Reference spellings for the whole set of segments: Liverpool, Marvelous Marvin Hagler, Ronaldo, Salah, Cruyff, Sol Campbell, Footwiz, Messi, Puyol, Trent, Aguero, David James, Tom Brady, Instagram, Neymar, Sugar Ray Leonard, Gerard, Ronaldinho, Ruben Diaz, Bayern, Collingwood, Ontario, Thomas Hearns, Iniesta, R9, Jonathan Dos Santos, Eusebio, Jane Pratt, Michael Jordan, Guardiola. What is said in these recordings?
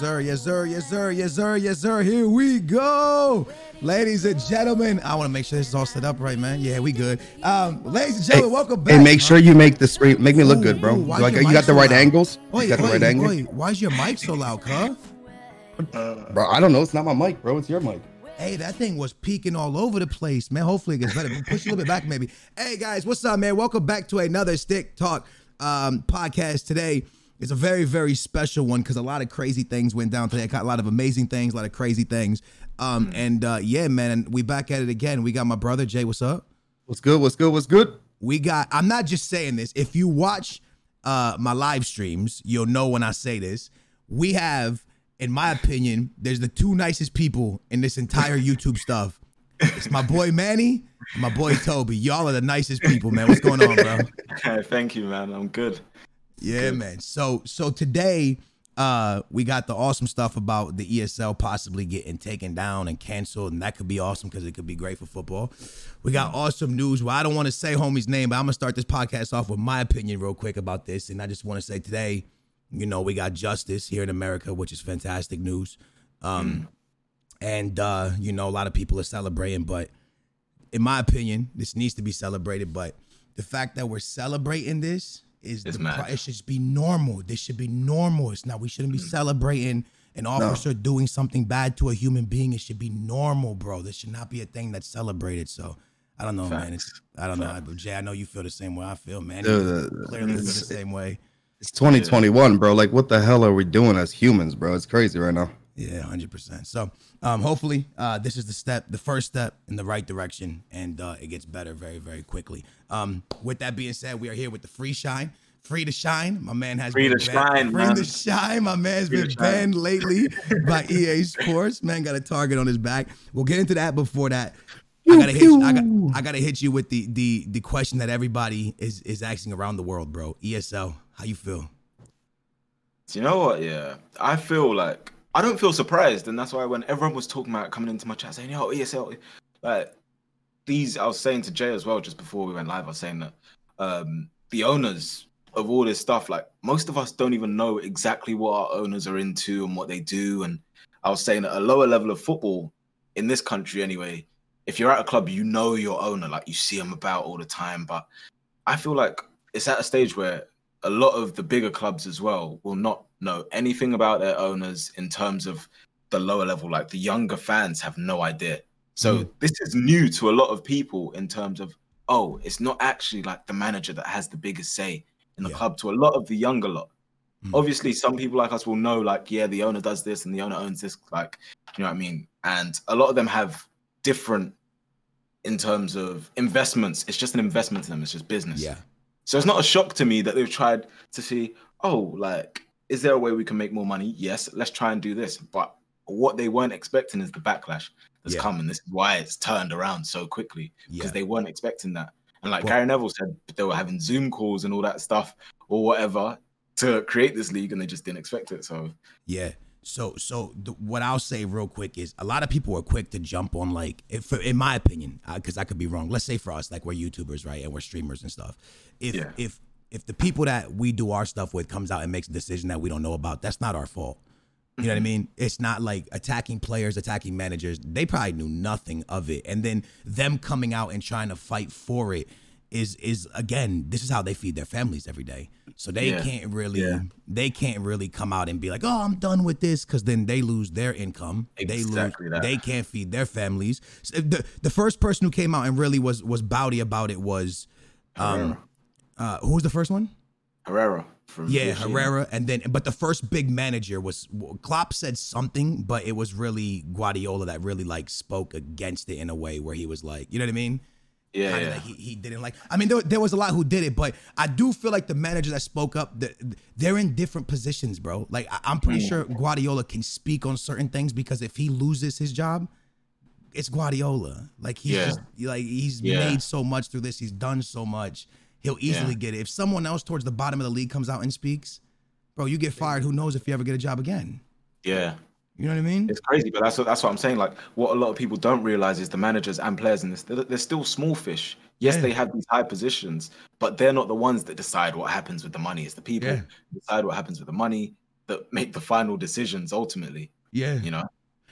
Sir, yes, sir, yes, sir, yes, sir, yes, sir. Here we go. Ladies and gentlemen, I want to make sure this is all set up right, man. Yeah, we good. Ladies and gentlemen, welcome back. And make sure you make the screen, make me look good, bro. Like, you got the right angles? You got the right angles? Why is your mic so loud, huh? Bro, I don't know. It's not my mic, bro. It's your mic. Hey, that thing was peeking all over the place, man. Hopefully it gets better. Push a little bit back, maybe. Hey, guys, what's up, man? Welcome back to another Stick Talk podcast today. It's a very, very special one because a lot of crazy things went down today. I got a lot of amazing things, a lot of crazy things. Yeah, man, we back at it again. We got my brother, Jay. What's up? What's good? What's good? What's good? We got, I'm not just saying this. If you watch my live streams, you'll know when I say this. We have, in my opinion, there's the two nicest people in this entire YouTube stuff. It's my boy Manny, my boy Toby. Y'all are the nicest people, man. What's going on, bro? Hey, thank you, man. I'm good. Yeah, man. So today, we got the awesome stuff about the ESL possibly getting taken down and canceled, and that could be awesome because it could be great for football. We got awesome news. Well, I don't want to say homie's name, but I'm going to start this podcast off with my opinion real quick about this, and I just want to say today, you know, we got justice here in America, which is fantastic news, and you know, a lot of people are celebrating, but in my opinion, this needs to be celebrated, but the fact that we're celebrating this it should be normal. This should be normal. It's not. We shouldn't be celebrating an officer doing something bad to a human being. It should be normal, bro. This should not be a thing that's celebrated. So I don't know, man. I don't know, Jay. I know you feel the same way I feel, man. Clearly, you feel the same way. It's 2021, bro. Like, what the hell are we doing as humans, bro? It's crazy right now. Yeah, 100%. So hopefully this is the first step in the right direction, and it gets better very, very quickly. With that being said, we are here with the Free Shine. Free to Shine. My man has been banned. Free to Shine. My man's been banned lately by EA Sports. Man got a target on his back. We'll get into that. Before that, I gotta hit you with the question that everybody is asking around the world, bro. ESL, how you feel? You know what? Yeah, I feel like I don't feel surprised, and that's why when everyone was talking about coming into my chat saying, "Yo, ESL," like I was saying to Jay as well just before we went live. I was saying that the owners of all this stuff, like most of us don't even know exactly what our owners are into and what they do. And I was saying at a lower level of football in this country, anyway, if you're at a club, you know your owner, like you see him about all the time. But I feel like it's at a stage where a lot of the bigger clubs as well will not know anything about their owners in terms of the lower level. Like the younger fans have no idea. So this is new to a lot of people in terms of, oh, it's not actually like the manager that has the biggest say in the club to a lot of the younger lot. Obviously, some people like us will know, like, yeah, the owner does this and the owner owns this. Like, you know what I mean? And a lot of them have different in terms of investments. It's just an investment to them. It's just business. Yeah. So it's not a shock to me that they've tried to see, oh, like, is there a way we can make more money? Yes, let's try and do this. But what they weren't expecting is the backlash that's come. And this is why it's turned around so quickly, because they weren't expecting that. And like Gary Neville said, they were having Zoom calls and all that stuff or whatever to create this league, and they just didn't expect it. So, yeah. So what I'll say real quick is a lot of people are quick to jump on, like, in my opinion, because I could be wrong. Let's say for us, like, we're YouTubers, right? And we're streamers and stuff. If the people that we do our stuff with comes out and makes a decision that we don't know about, that's not our fault. You know what I mean? It's not like attacking players, attacking managers. They probably knew nothing of it. And then them coming out and trying to fight for it is again, this is how they feed their families every day. So they can't really come out and be like, oh, I'm done with this, because then they lose their income. They can't feed their families. So the first person who came out and really was bouty about it was who was the first one? Herrera. Herrera, and then, but the first big manager was, Klopp said something, but it was really Guardiola that really like spoke against it in a way where he was like, you know what I mean? Yeah. Kinda like he didn't like, I mean, there was a lot who did it, but I do feel like the manager that spoke up, they're in different positions, bro. Like, I'm pretty sure Guardiola can speak on certain things, because if he loses his job, it's Guardiola. Like, he's just, like, he's made so much through this. He's done so much. He'll easily get it. If someone else towards the bottom of the league comes out and speaks, bro, you get fired. Who knows if you ever get a job again? Yeah. You know what I mean? It's crazy, but that's what I'm saying. Like, what a lot of people don't realize is the managers and players in this, they're still small fish. Yes, they have these high positions, but they're not the ones that decide what happens with the money. It's the people who decide what happens with the money that make the final decisions ultimately. Yeah. You know?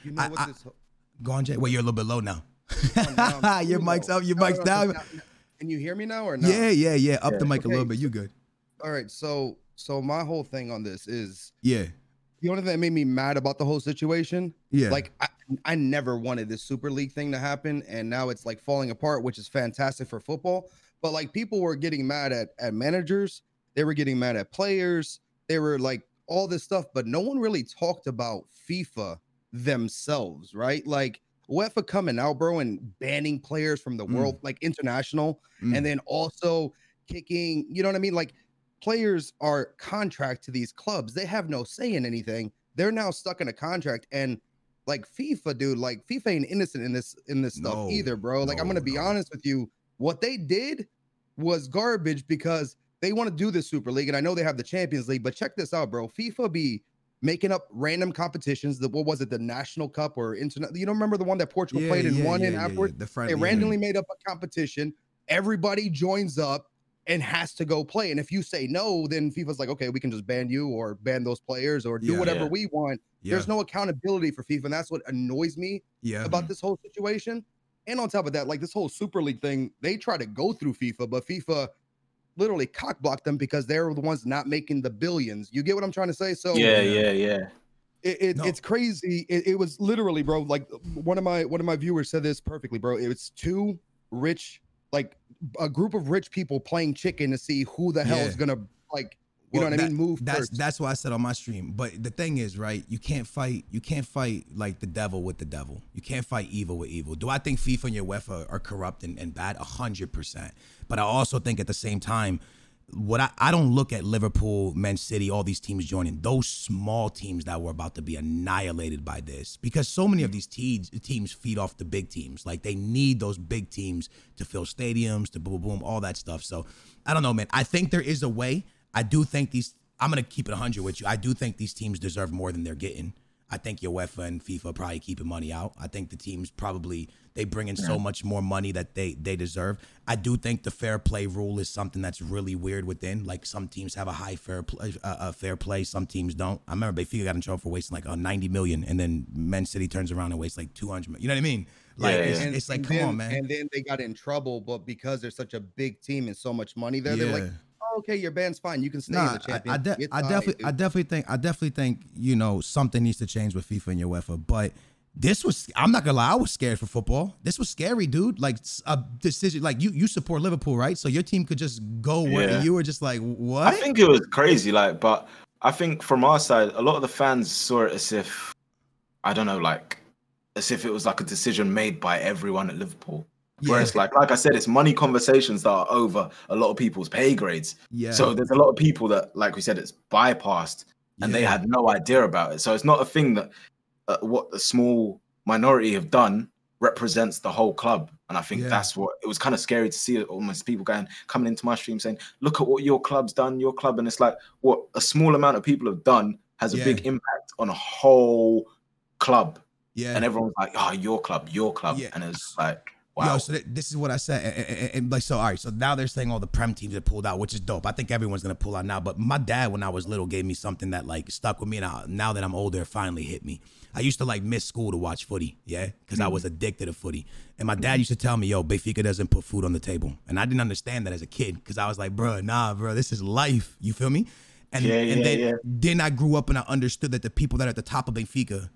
You know what this... Go on, Jay. Wait, you're a little bit low now. Your mic's up, your mic's down. No. Can you hear me now or not? Yeah. Up the mic a little bit. You good? All right. So my whole thing on this is the only thing that made me mad about the whole situation. Yeah. Like I never wanted this Super League thing to happen, and now it's like falling apart, which is fantastic for football. But like people were getting mad at managers, they were getting mad at players, they were like all this stuff, but no one really talked about FIFA themselves, right? Like UEFA coming out, bro, and banning players from the world, like international, and then also kicking, you know what I mean? Like players are contract to these clubs. They have no say in anything. They're now stuck in a contract, and like FIFA, dude, like FIFA ain't innocent in this stuff either, bro. Like I'm going to be honest with you. What they did was garbage, because they want to do this Super League, and I know they have the Champions League, but check this out, bro. FIFA be making up random competitions. That what was it, the National Cup or Internet? You don't remember the one that Portugal played and won in afterwards? They randomly made up a competition. Everybody joins up and has to go play. And if you say no, then FIFA's like, okay, we can just ban you or ban those players or do whatever we want. Yeah. There's no accountability for FIFA, and that's what annoys me about this whole situation. And on top of that, like this whole Super League thing, they try to go through FIFA, but FIFA literally cock-blocked them because they're the ones not making the billions. You get what I'm trying to say? So It's crazy. It was literally, bro, like one of my viewers said this perfectly, bro. It's too rich, like a group of rich people playing chicken to see who the hell is gonna, like, move first. That's why I said on my stream. But the thing is, right, you can't fight like the devil with the devil. You can't fight evil with evil. Do I think FIFA and your UEFA are corrupt and bad? 100%. But I also think at the same time, what I don't look at Liverpool, Man City, all these teams joining, those small teams that were about to be annihilated by this, because so many of these teams feed off the big teams. Like they need those big teams to fill stadiums, to boom, all that stuff. So I don't know, man. I think there is a way. I do think I'm going to keep it 100 with you. I do think these teams deserve more than they're getting. I think UEFA and FIFA are probably keeping money out. I think the teams probably, they bring in so much more money that they deserve. I do think the fair play rule is something that's really weird within. Like some teams have a high fair play. Some teams don't. I remember Benfica got in trouble for wasting like 90 million, and then Man City turns around and wastes like 200 million. You know what I mean? Like it's like, come on, man. And then they got in trouble, but because they're such a big team and so much money there, they're like, okay, your band's fine. You can stay in the championship. I definitely think, you know, something needs to change with FIFA and UEFA. But this was, I'm not gonna lie, I was scared for football. This was scary, dude. Like a decision, like you support Liverpool, right? So your team could just go where you were just like, what? I think it was crazy, like, but I think from our side, a lot of the fans saw it as if, I don't know, like, as if it was like a decision made by everyone at Liverpool. Whereas, like I said, it's money conversations that are over a lot of people's pay grades. Yeah. So there's a lot of people that, like we said, it's bypassed and they had no idea about it. So it's not a thing that what a small minority have done represents the whole club. And I think that's what it was kind of scary to see, almost people coming into my stream saying, look at what your club's done, your club. And it's like, what a small amount of people have done has a big impact on a whole club. Yeah. And everyone's like, oh, your club. Yeah. And it's like, wow. Yo, so this is what I said. And like, so, all right. So now they're saying all the Prem teams have pulled out, which is dope. I think everyone's going to pull out now. But my dad, when I was little, gave me something that like stuck with me. And now that I'm older, it finally hit me. I used to like miss school to watch footy. Yeah. Because I was addicted to footy. And my dad used to tell me, yo, Benfica doesn't put food on the table. And I didn't understand that as a kid because I was like, bro, this is life. You feel me? And then I grew up and I understood that the people that are at the top of Benfica,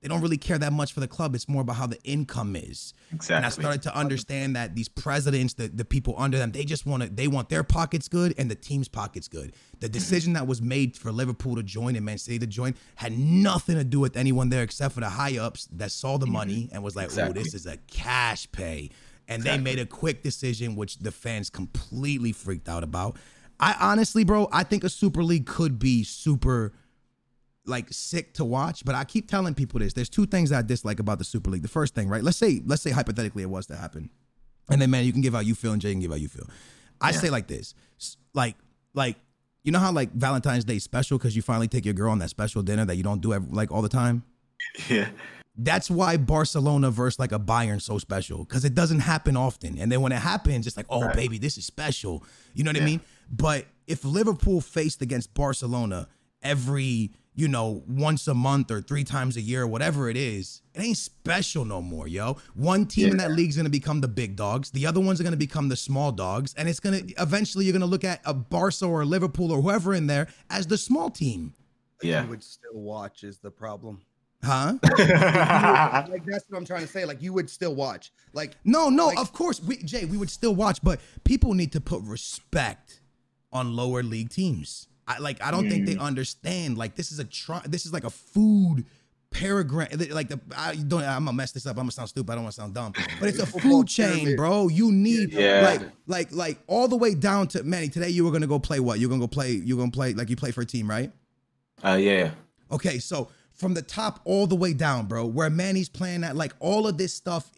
they don't really care that much for the club. It's more about how the income is. Exactly. And I started to understand that these presidents, the people under them, they want their pockets good and the team's pockets good. The decision that was made for Liverpool to join and Man City to join had nothing to do with anyone there except for the high ups that saw the money and was like, oh, this is a cash pay. And they made a quick decision, which the fans completely freaked out about. I honestly, bro, I think a Super League could be super like sick to watch, but I keep telling people this. There's two things I dislike about the Super League. The first thing, right? Let's say hypothetically it was to happen. And then, man, you can give out you feel and Jay can give out you feel. I say like this, like, you know how like Valentine's Day special, cause you finally take your girl on that special dinner that you don't do like all the time. Yeah. That's why Barcelona versus like a Bayern so special, cause it doesn't happen often. And then when it happens, it's like, oh baby, this is special. You know what I mean? But if Liverpool faced against Barcelona every, you know, once a month or three times a year, whatever it is, it ain't special no more, yo. One team in that league's going to become the big dogs. The other ones are going to become the small dogs. And it's going to, eventually you're going to look at a Barca or a Liverpool or whoever in there as the small team. Yeah. You would still watch is the problem. Huh? Like, that's what I'm trying to say. Like, you would still watch. Like, no, like, of course, we would still watch, but people need to put respect on lower league teams. I don't think they understand. Like, this is like a food paragraph. Like, I'm gonna mess this up. I'm gonna sound stupid. I don't want to sound dumb, but it's a food chain, bro. You need like all the way down to Manny. Today you were gonna go play what? You're gonna play like you play for a team, right? Yeah. Okay, so from the top all the way down, bro, where Manny's playing at, like all of this stuff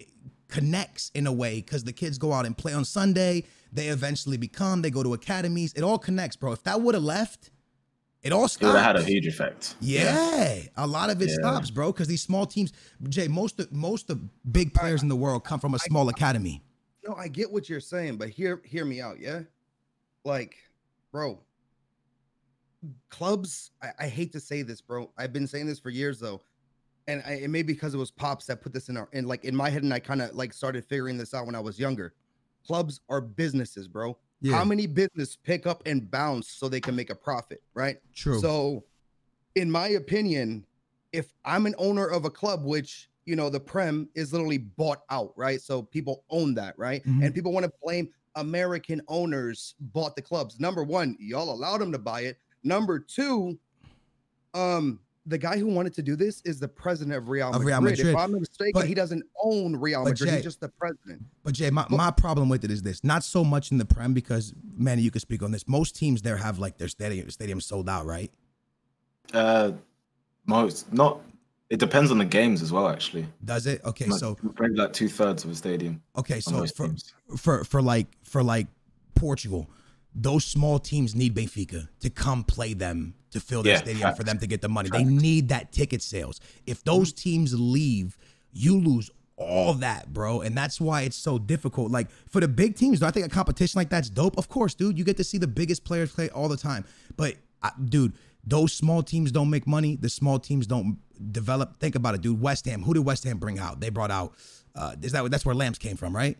connects in a way because the kids go out and play on Sunday. They eventually they go to academies. It all connects, bro. If that would have left, it all stopped. It would have had a huge effect. Yeah. A lot of it stops, bro, because these small teams, Jay, most of big players in the world come from a small academy. No, I get what you're saying, but hear me out, yeah? Like, bro, clubs, I hate to say this, bro. I've been saying this for years, though. And it may be because it was Pops that put this in my head, and I kind of like started figuring this out when I was younger. Clubs are businesses, bro. Yeah. How many businesses pick up and bounce so they can make a profit, right? True. So, in my opinion, if I'm an owner of a club, which, you know, the Prem is literally bought out, right? So people own that, right? Mm-hmm. And people want to blame American owners bought the clubs. Number one, y'all allowed them to buy it. Number two, the guy who wanted to do this is the president of Real Madrid. If I'm mistaken, he doesn't own Real Madrid. Jay, he's just the president. But Jay, my problem with it is this. Not so much in the Prem because, Manny, you can speak on this. Most teams there have like their stadium sold out, right? Most. Not. It depends on the games as well, actually. Does it? Okay, like, so. Maybe like 2/3 of a stadium. Okay, so for Portugal, those small teams need Benfica to come play them. To fill their stadium for them to get the money. They need that ticket sales. If those teams leave, you lose all that, bro. And that's why it's so difficult. Like, for the big teams, do I think a competition like that's dope? Of course, dude. You get to see the biggest players play all the time. But, dude, those small teams don't make money. The small teams don't develop. Think about it, dude. West Ham. Who did West Ham bring out? They brought out that's where Lambs came from, right?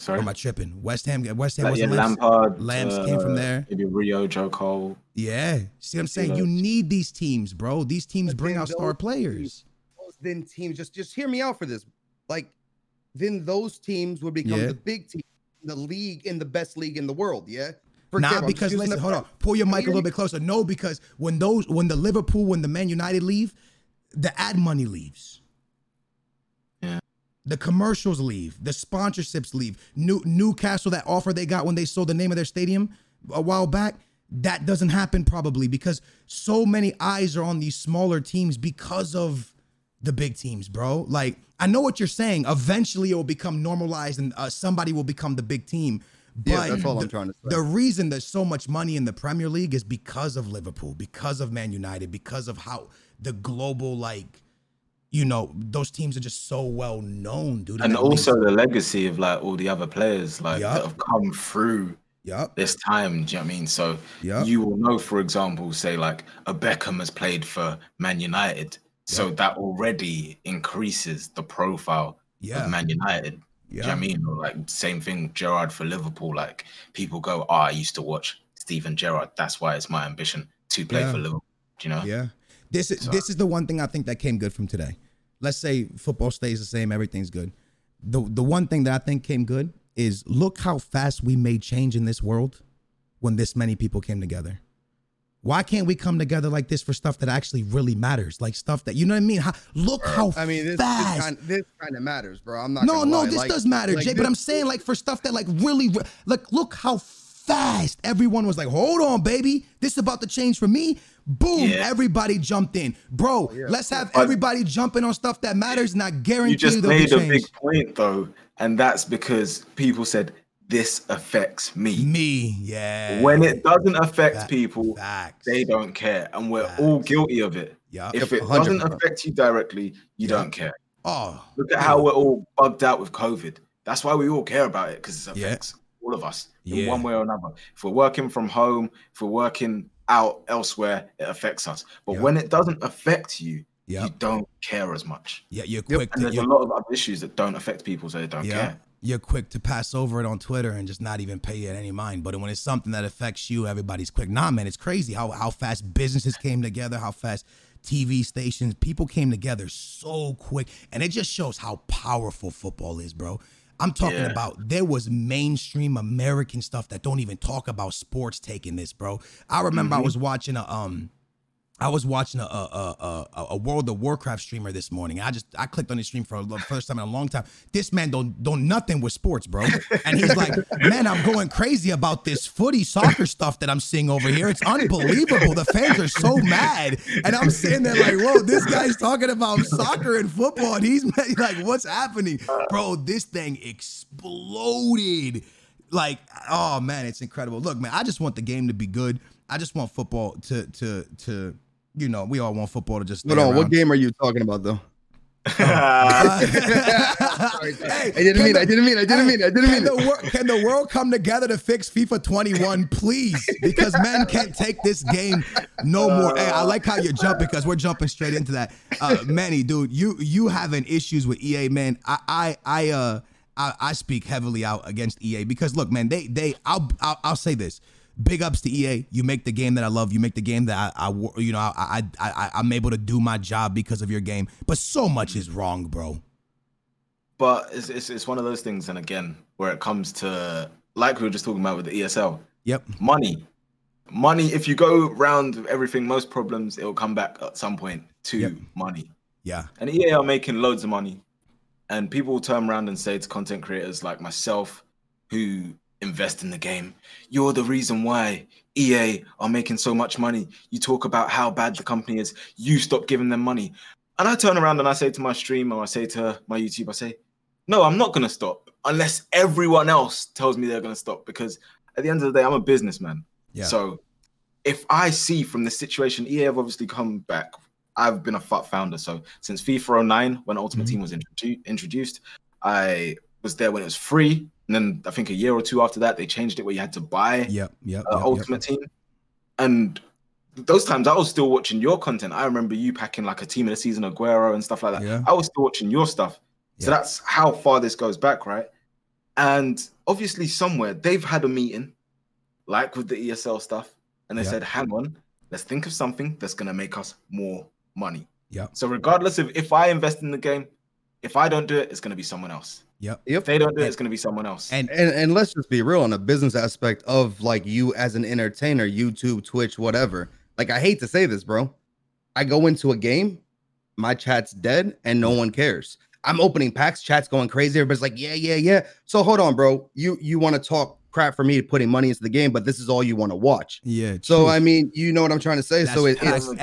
Sorry, or am I tripping? West Ham was Lampard. Lambs came from there. Maybe Rio, Joe Cole. Yeah, see what I'm saying? You need these teams, bro. These teams bring out star players. Then teams, just hear me out for this. Like, then those teams would become the big team, the league, in the best league in the world. Yeah. Not because listen, hold on, pull your mic a little bit closer. No, because when the Liverpool, when the Man United leave, the ad money leaves. The commercials leave. The sponsorships leave. Newcastle, that offer they got when they sold the name of their stadium a while back, that doesn't happen probably because so many eyes are on these smaller teams because of the big teams, bro. Like, I know what you're saying. Eventually, it will become normalized and somebody will become the big team. But yeah, that's all I'm trying to say. The reason there's so much money in the Premier League is because of Liverpool, because of Man United, because of how the global, like, you know, those teams are just so well known, dude. And also the legacy of like all the other players, like that have come through this time. Do you know what I mean? So you will know, for example, say like a Beckham has played for Man United. So that already increases the profile of Man United. Yeah. Do you know what I mean? Or like same thing, Gerard for Liverpool. Like people go, oh, I used to watch Steven Gerrard. That's why it's my ambition to play for Liverpool. Do you know? Yeah. This is the one thing I think that came good from today. Let's say football stays the same, everything's good. The one thing that I think came good is look how fast we made change in this world when this many people came together. Why can't we come together like this for stuff that actually really matters? Like stuff that, you know what I mean? Fast. This kind of matters, bro. I'm not gonna lie. This does matter, Jay, but I'm saying like for stuff that like really, like look how fast everyone was like, hold on, baby. This is about to change for me. Boom, everybody jumped in. Bro, let's have everybody jumping on stuff that matters, and I guarantee you just made a big point, though, and that's because people said, this affects me. When it doesn't affect people, they don't care, and we're all guilty of it. If it doesn't affect you directly, you don't care. Look at how we're all bugged out with COVID. That's why we all care about it, because it affects all of us in one way or another. If we're working from home, if we're working out elsewhere, it affects us. But when it doesn't affect you, you don't care as much. You're quick. And there's a lot of other issues that don't affect people, so they don't care. You're quick to pass over it on Twitter and just not even pay it any mind. But when it's something that affects you, everybody's quick. Nah, man, it's crazy how fast businesses came together, how fast TV stations, people came together so quick. And it just shows how powerful football is, bro. I'm talking about there was mainstream American stuff that don't even talk about sports taking this, bro. I remember I was watching a World of Warcraft streamer this morning. I clicked on his stream for the first time in a long time. This man don't nothing with sports, bro. And he's like, man, I'm going crazy about this footy soccer stuff that I'm seeing over here. It's unbelievable. The fans are so mad. And I'm sitting there like, whoa, this guy's talking about soccer and football. And he's like, what's happening? Bro, this thing exploded. Like, oh, man, it's incredible. Look, man, I just want the game to be good. I just want football to you know, we all want football to just stay around. What game are you talking about, though? I didn't mean. Can the world come together to fix FIFA 21, please? Because men can't take this game no more. Hey, I like how you're jumping, because we're jumping straight into that. Manny, dude, you having issues with EA, man. I speak heavily out against EA because, look, man, I'll say this. Big ups to EA. You make the game that I love. You make the game that I'm able to do my job because of your game. But so much is wrong, bro. But it's one of those things, and again, where it comes to, like we were just talking about with the ESL. Yep. Money. If you go round with everything, most problems, it'll come back at some point to money. Yeah. And EA are making loads of money, and people will turn around and say to content creators like myself, who invest in the game, you're the reason why EA are making so much money. You talk about how bad the company is. You stop giving them money. And I turn around and I say to my stream, or I say to my YouTube, I say, no, I'm not going to stop unless everyone else tells me they're going to stop, because at the end of the day, I'm a businessman. Yeah. So if I see from the situation, EA have obviously come back. I've been a founder. So since FIFA 09, when Ultimate Team was introduced, I was there when it was free. And then I think a year or two after that, they changed it where you had to buy Ultimate Team. And those times I was still watching your content. I remember you packing like a team of the season, Aguero and stuff like that. Yeah. I was still watching your stuff. Yeah. So that's how far this goes back, right? And obviously somewhere they've had a meeting, like with the ESL stuff. And they said, hang on, let's think of something that's going to make us more money. Yeah. So regardless of if I invest in the game, if I don't do it, it's going to be someone else. Yep. If they don't do it, it's going to be someone else. And let's just be real on the business aspect of like you as an entertainer, YouTube, Twitch, whatever. Like, I hate to say this, bro. I go into a game, my chat's dead, and no one cares. I'm opening packs, chat's going crazy. Everybody's like, yeah. So hold on, bro. You want to talk crap for me putting money into the game, but this is all you want to watch. Yeah. True. So, I mean, you know what I'm trying to say. That's so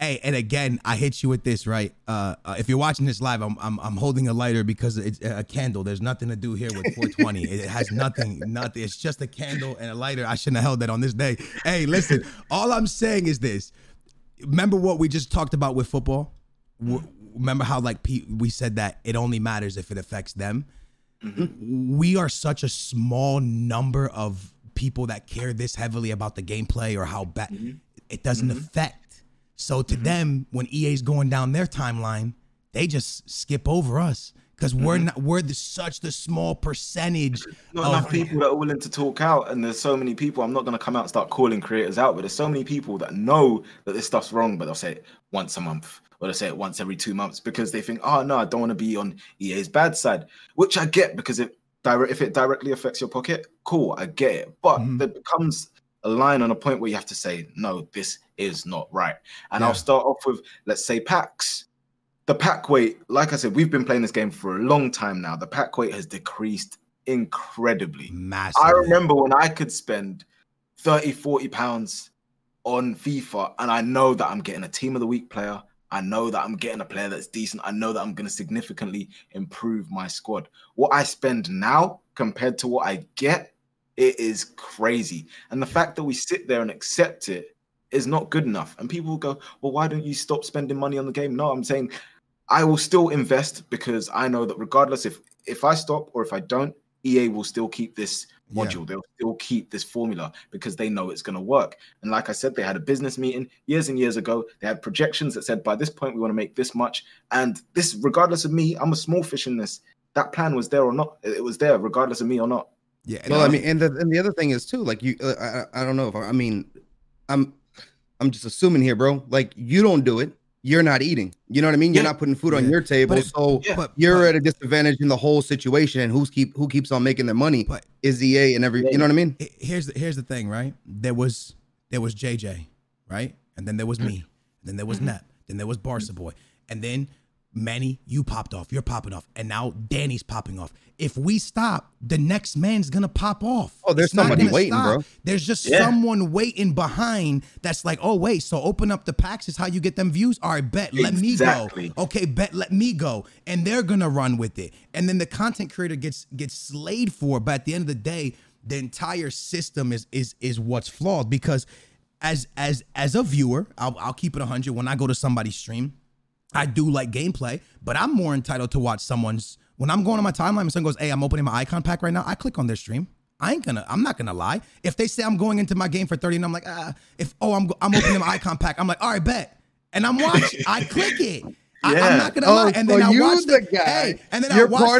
Hey, and again, I hit you with this, right? If you're watching this live, I'm holding a lighter because it's a candle. There's nothing to do here with 420. It has nothing. It's just a candle and a lighter. I shouldn't have held that on this day. Hey, listen, all I'm saying is this. Remember what we just talked about with football? Remember how we said that it only matters if it affects them? Mm-hmm. We are such a small number of people that care this heavily about the gameplay or how bad. Mm-hmm. It doesn't affect. So to them, when EA's going down their timeline, they just skip over us because we're such the small percentage. Not enough people that are willing to talk out, and there's so many people. I'm not going to come out and start calling creators out, but there's so many people that know that this stuff's wrong, but they'll say it once a month or they'll say it once every 2 months because they think, oh, no, I don't want to be on EA's bad side, which I get because if it directly affects your pocket, cool, I get it. But there becomes a line on a point where you have to say, no, this is not right. And I'll start off with, let's say, packs. The pack weight, like I said, we've been playing this game for a long time now. The pack weight has decreased incredibly. Massively. I remember when I could spend £30-40 on FIFA, and I know that I'm getting a team of the week player. I know that I'm getting a player that's decent. I know that I'm going to significantly improve my squad. What I spend now compared to what I get, it is crazy. And the fact that we sit there and accept it is not good enough. And people will go, well, why don't you stop spending money on the game? No, I'm saying I will still invest because I know that regardless if I stop or if I don't, EA will still keep this module. Yeah. They'll still keep this formula because they know it's going to work. And like I said, they had a business meeting years and years ago. They had projections that said, by this point, we want to make this much. And this, regardless of me, I'm a small fish in this. That plan was there or not. It was there regardless of me or not. Yeah. Well, I mean, and the other thing is too, like you, I don't know if I mean, I'm just assuming here, bro. Like you don't do it, you're not eating. You know what I mean? You're not putting food on your table, you're at a disadvantage in the whole situation. And who keeps on making their money is EA and you know what I mean? Here's the thing, right? There was JJ, right, and then there was me, then there was Nep, then there was Barca Boy, and then Manny, you popped off. You're popping off. And now Danny's popping off. If we stop, the next man's going to pop off. Oh, there's somebody waiting, bro. There's just someone waiting behind that's like, oh, wait, so open up the packs is how you get them views? All right, bet. Let me go. Okay, bet. Let me go. And they're going to run with it. And then the content creator gets slayed for. But at the end of the day, the entire system is what's flawed. Because as a viewer, I'll keep it 100. When I go to somebody's stream, I do like gameplay, but I'm more entitled to watch someone's. When I'm going on my timeline and someone goes, hey, I'm opening my icon pack right now, I click on their stream. I'm not going to lie. If they say I'm going into my game for 30 and I'm like, I'm opening my icon pack. I'm like, all right, bet. And I'm watching. I click it. I'm not going to lie. And then I watch them. Hey, and then I watch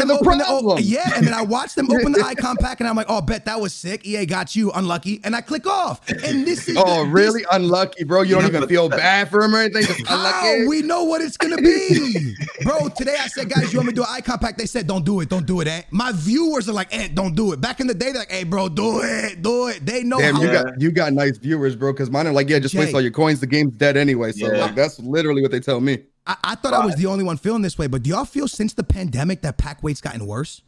them open the icon pack and I'm like, oh, bet that was sick. EA got you. Unlucky. And I click off. And this is. Oh, really? Unlucky, bro. You don't even feel bad for him or anything? Just unlucky. Oh, we know what it's going to be. Bro, today I said, guys, you want me to do an icon pack? They said, don't do it. Don't do it, eh? My viewers are like, eh, don't do it. Back in the day, they're like, hey, bro, do it. Do it. They know. Damn, how. You got nice viewers, bro, because mine are like, yeah, just waste all your coins. The game's dead anyway. So like, that's literally what they tell me. I thought I was the only one feeling this way, but do y'all feel since the pandemic that pack weight's gotten worse?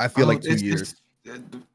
I feel like 2 years.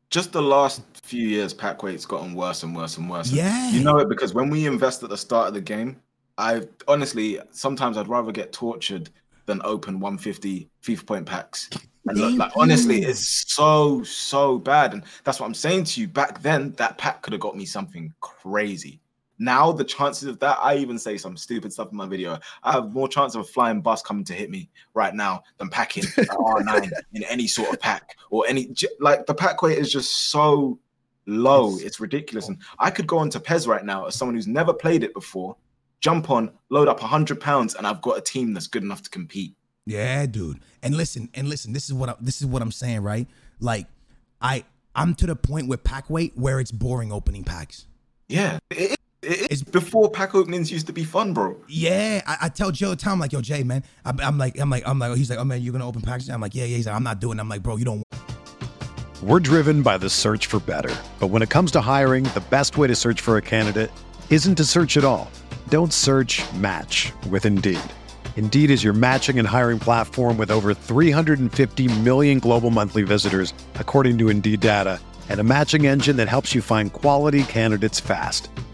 Just the last few years, pack weight's gotten worse and worse and worse. Yeah. You know it because when we invest at the start of the game, I honestly, sometimes I'd rather get tortured than open 150 FIFA point packs. And look, like, honestly, it's so bad. And that's what I'm saying to you. Back then, that pack could have got me something crazy. Now, the chances of that, I even say some stupid stuff in my video. I have more chance of a flying bus coming to hit me right now than packing an R9 in any sort of pack or any, like, the pack weight is just so low. It's ridiculous. And I could go onto PES right now as someone who's never played it before, jump on, load up £100, and I've got a team that's good enough to compete. Yeah, dude. And listen, this is what I'm saying, right? Like, I'm to the point with pack weight where it's boring opening packs. Yeah, it is. It's before pack openings used to be fun, bro. Yeah, I tell Joe Tom, like, yo, Jay, man, I'm like, he's like, oh man, you're gonna open packs? I'm like, yeah. He's like, I'm not doing it. I'm like, bro, you don't. We're driven by the search for better, but when it comes to hiring, the best way to search for a candidate isn't to search at all. Don't search, match with Indeed. Indeed is your matching and hiring platform with over 350 million global monthly visitors, according to Indeed data, and a matching engine that helps you find quality candidates fast.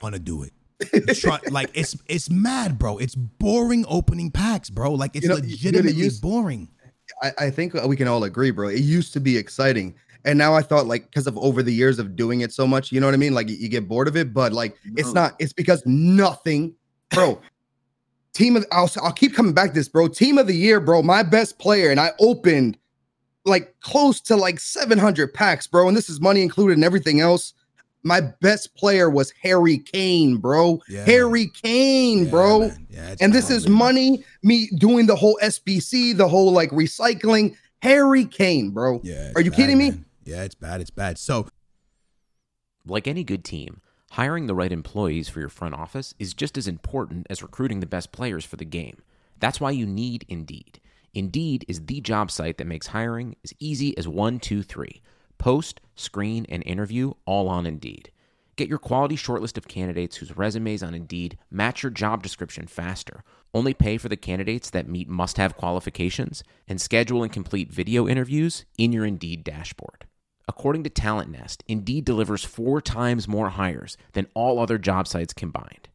Want to do it? Like it's mad, bro. It's boring opening packs, bro. Like it's legitimately boring. I think we can all agree, bro. It used to be exciting. And now I thought, like, because of over the years of doing it so much, you know what I mean? Like, you get bored of it, but, like, it's not. It's because nothing, bro. I'll keep coming back to this, bro. Team of the year, bro. My best player. And I opened, like, close to, like, 700 packs, bro. And this is money included and everything else. My best player was Harry Kane, bro. Yeah. Harry Kane, yeah, bro. Yeah, and this is money, me doing the whole SBC, the whole, like, recycling. Harry Kane, bro. Yeah, are you kidding me? Man. Yeah, it's bad. It's bad. So, like any good team, hiring the right employees for your front office is just as important as recruiting the best players for the game. That's why you need Indeed. Indeed is the job site that makes hiring as easy as 1, 2, 3. Post, screen, and interview all on Indeed. Get your quality shortlist of candidates whose resumes on Indeed match your job description faster. Only pay for the candidates that meet must-have qualifications, and schedule and complete video interviews in your Indeed dashboard. According to Talent Nest, Indeed delivers 4 times more hires than all other job sites combined.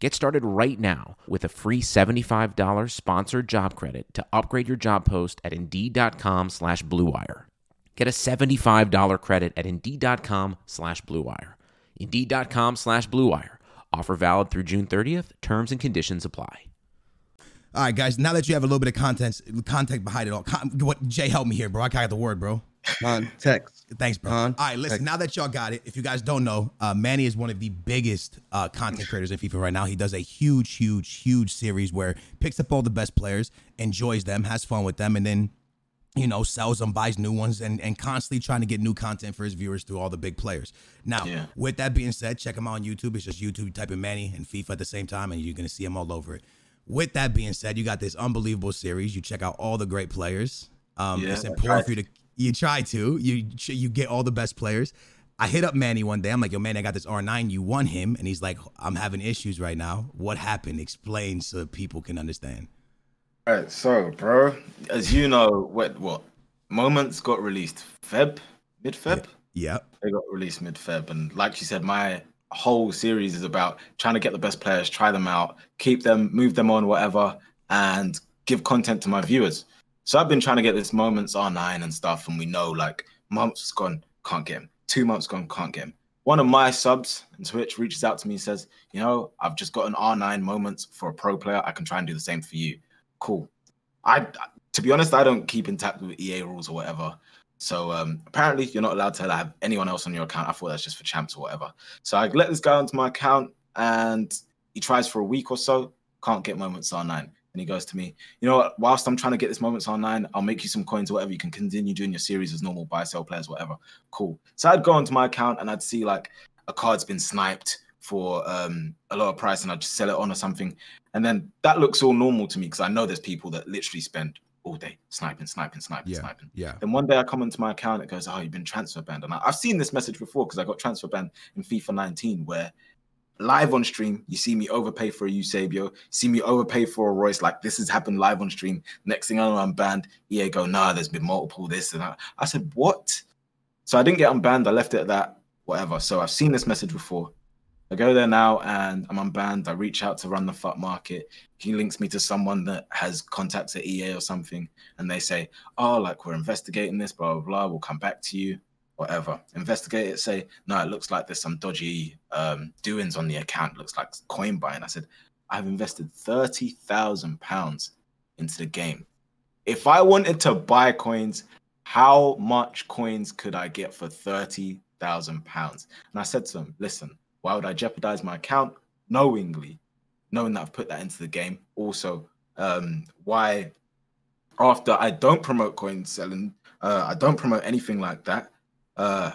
Get started right now with a free $75 sponsored job credit to upgrade your job post at Indeed.com/Blue Wire. Get a $75 credit at Indeed.com/Blue Wire. Indeed.com/Blue Wire. Offer valid through June 30th. Terms and conditions apply. All right, guys. Now that you have a little bit of context behind it all, what Jay, help me here, bro. I got the word, bro. Context. Thanks, bro. All right, listen. Now that y'all got it, if you guys don't know, Manny is one of the biggest content creators in FIFA right now. He does a huge, huge, huge series where picks up all the best players, enjoys them, has fun with them, and then, you know, sells them, buys new ones, and constantly trying to get new content for his viewers through all the big players. Now, with that being said, check him out on YouTube. It's just YouTube, type in Manny and FIFA at the same time, and you're going to see him all over it. With that being said, you got this unbelievable series. You check out all the great players. It's important for you to, you get all the best players. I hit up Manny one day. I'm like, yo, Manny, I got this R9. You won him. And he's like, I'm having issues right now. What happened? Explain so people can understand. All right, so, bro, as you know, what moments got released mid-Feb? Yeah. They got released mid-Feb. And like you said, my whole series is about trying to get the best players, try them out, keep them, move them on, whatever, and give content to my viewers. So I've been trying to get this moments R9 and stuff, and we know, like, months gone, can't get him. 2 months gone, can't get him. One of my subs on Twitch reaches out to me and says, you know, I've just got an R9 moments for a pro player. I can try and do the same for you. Cool. To be honest, I don't keep in touch with EA rules or whatever. So apparently you're not allowed to have anyone else on your account. I thought that's just for champs or whatever. So I let this guy onto my account, and he tries for a week or so, can't get moments R9. And he goes to me, you know what, whilst I'm trying to get this moments R9, I'll make you some coins or whatever. You can continue doing your series as normal, buy, sell players, whatever. Cool. So I'd go onto my account and I'd see like a card's been sniped for a lower price, and I'd just sell it on or something. And then that looks all normal to me because I know there's people that literally spend all day sniping. Yeah. Then one day I come into my account, it goes, oh, you've been transfer banned. And I've seen this message before because I got transfer banned in FIFA 19 where live on stream, you see me overpay for a Eusebio, you see me overpay for a Royce. Like this has happened live on stream. Next thing I know, I'm banned. EA go, nah, there's been multiple this and that. I said, what? So I didn't get unbanned. I left it at that, whatever. So I've seen this message before. I go there now and I'm unbanned. I reach out to Run the Fuck Market. He links me to someone that has contacts at EA or something. And they say, oh, like, we're investigating this, blah, blah, blah. We'll come back to you. whatever, investigate it, say, no, it looks like there's some dodgy doings on the account, it looks like coin buying. I said, I've invested £30,000 into the game. If I wanted to buy coins, how much coins could I get for £30,000? And I said to them, listen, why would I jeopardize my account knowing that I've put that into the game? Also, why, after I don't promote coin selling, I don't promote anything like that. I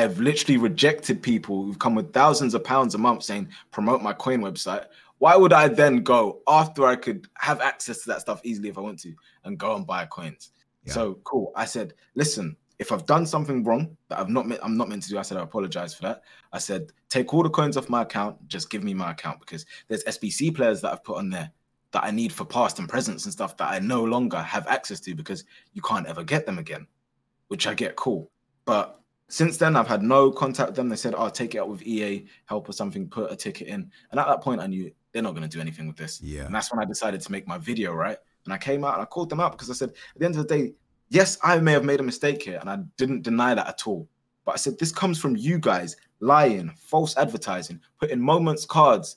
have literally rejected people who've come with thousands of pounds a month saying, promote my coin website. Why would I then go after I could have access to that stuff easily if I want to and go and buy coins? Yeah. So cool. I said, listen, if I've done something wrong that I'm not meant to do, I said, I apologize for that. I said, take all the coins off my account. Just give me my account, because there's SBC players that I've put on there that I need for past and presents and stuff that I no longer have access to because you can't ever get them again, which I get, cool. But since then, I've had no contact with them. They said, oh, take it up with EA, help or something, put a ticket in. And at that point, I knew they're not going to do anything with this. Yeah. And that's when I decided to make my video, right? And I came out and I called them out because I said, at the end of the day, yes, I may have made a mistake here. And I didn't deny that at all. But I said, this comes from you guys lying, false advertising, putting moments cards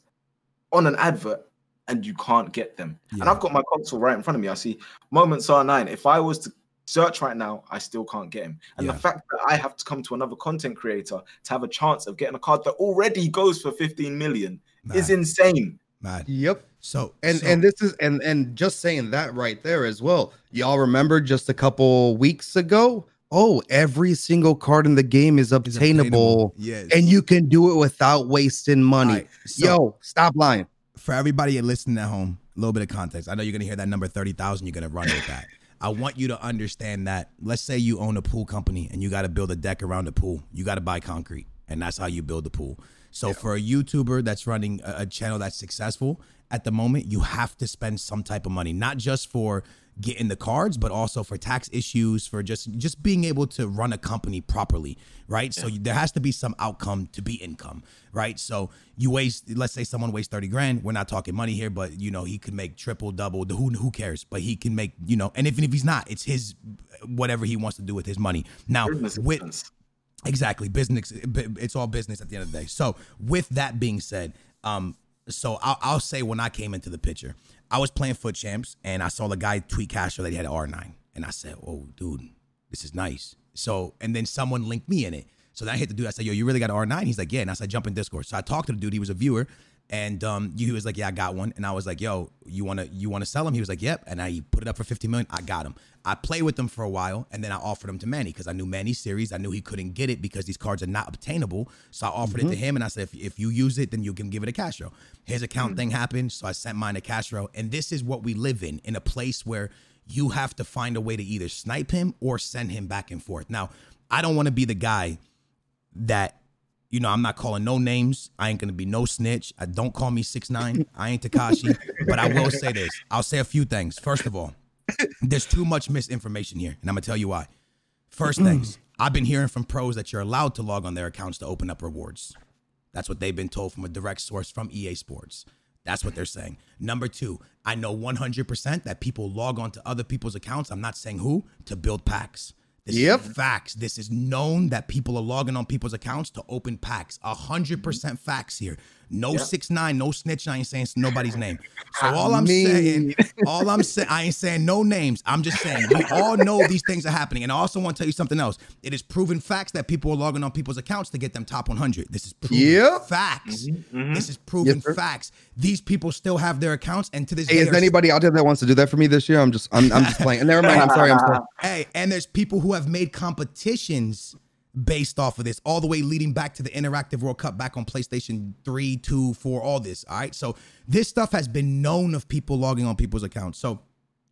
on an advert, and you can't get them. Yeah. And I've got my console right in front of me. I see moments R9. If I was to search right now, I still can't get him. And the fact that I have to come to another content creator to have a chance of getting a card that already goes for 15 million is insane. Mad. Yep. So this is and just saying that right there as well. Y'all remember just a couple weeks ago? Oh, every single card in the game is obtainable. Yes. And you can do it without wasting money. Right, so, yo, stop lying. For everybody listening at home, a little bit of context. I know you're gonna hear that number 30,000. You're gonna run with that. I want you to understand that, let's say you own a pool company and you got to build a deck around the pool. You got to buy concrete, and that's how you build the pool. So for a YouTuber that's running a channel that's successful at the moment, you have to spend some type of money, not just for getting the cards, but also for tax issues, for just being able to run a company properly, right? Yeah. So there has to be some outcome to be income, right? So you waste, let's say someone wastes 30 grand. We're not talking money here, but you know, he could make triple, double, who cares? But he can make, you know, and even if he's not, it's his, whatever he wants to do with his money. Now, exactly, business, it's all business at the end of the day. So with that being said, so I'll say when I came into the picture, I was playing Foot Champs and I saw the guy tweet Castro that he had an R9. And I said, oh, dude, this is nice. So, and then someone linked me in it. So then I hit the dude. I said, yo, you really got an R9? He's like, yeah. And I said, jump in Discord. So I talked to the dude. He was a viewer. And he was like, yeah, I got one. And I was like, yo, you want to sell him? He was like, yep. And I put it up for 50 million. I got him. I played with him for a while. And then I offered him to Manny because I knew Manny's series. I knew he couldn't get it because these cards are not obtainable. So I offered it to him. And I said, if you use it, then you can give it to Castro. His account thing happened. So I sent mine to Castro. And this is what we live in a place where you have to find a way to either snipe him or send him back and forth. Now, I don't want to be the guy that, you know, I'm not calling no names. I ain't going to be no snitch. Don't call me 6ix9ine. I ain't Tekashi. But I will say this. I'll say a few things. First of all, there's too much misinformation here. And I'm going to tell you why. First things, I've been hearing from pros that you're allowed to log on their accounts to open up rewards. That's what they've been told from a direct source from EA Sports. That's what they're saying. Number two, I know 100% that people log on to other people's accounts. I'm not saying who, to build packs. This is facts. This is known that people are logging on people's accounts to open packs. 100% facts here. No 6ix9ine, no snitch. I ain't saying nobody's name. So all I'm saying, I ain't saying no names. I'm just saying we all know these things are happening. And I also want to tell you something else. It is proven facts that people are logging on people's accounts to get them top 100. This is proven facts. This is proven facts. These people still have their accounts, and to this day, is anybody out there that wants to do that for me this year? I'm just playing. And never mind. I'm sorry. Hey, and there's people who have made competitions based off of this, all the way leading back to the Interactive World Cup back on PlayStation 3, 2, 4, all this, all right? So this stuff has been known of people logging on people's accounts. So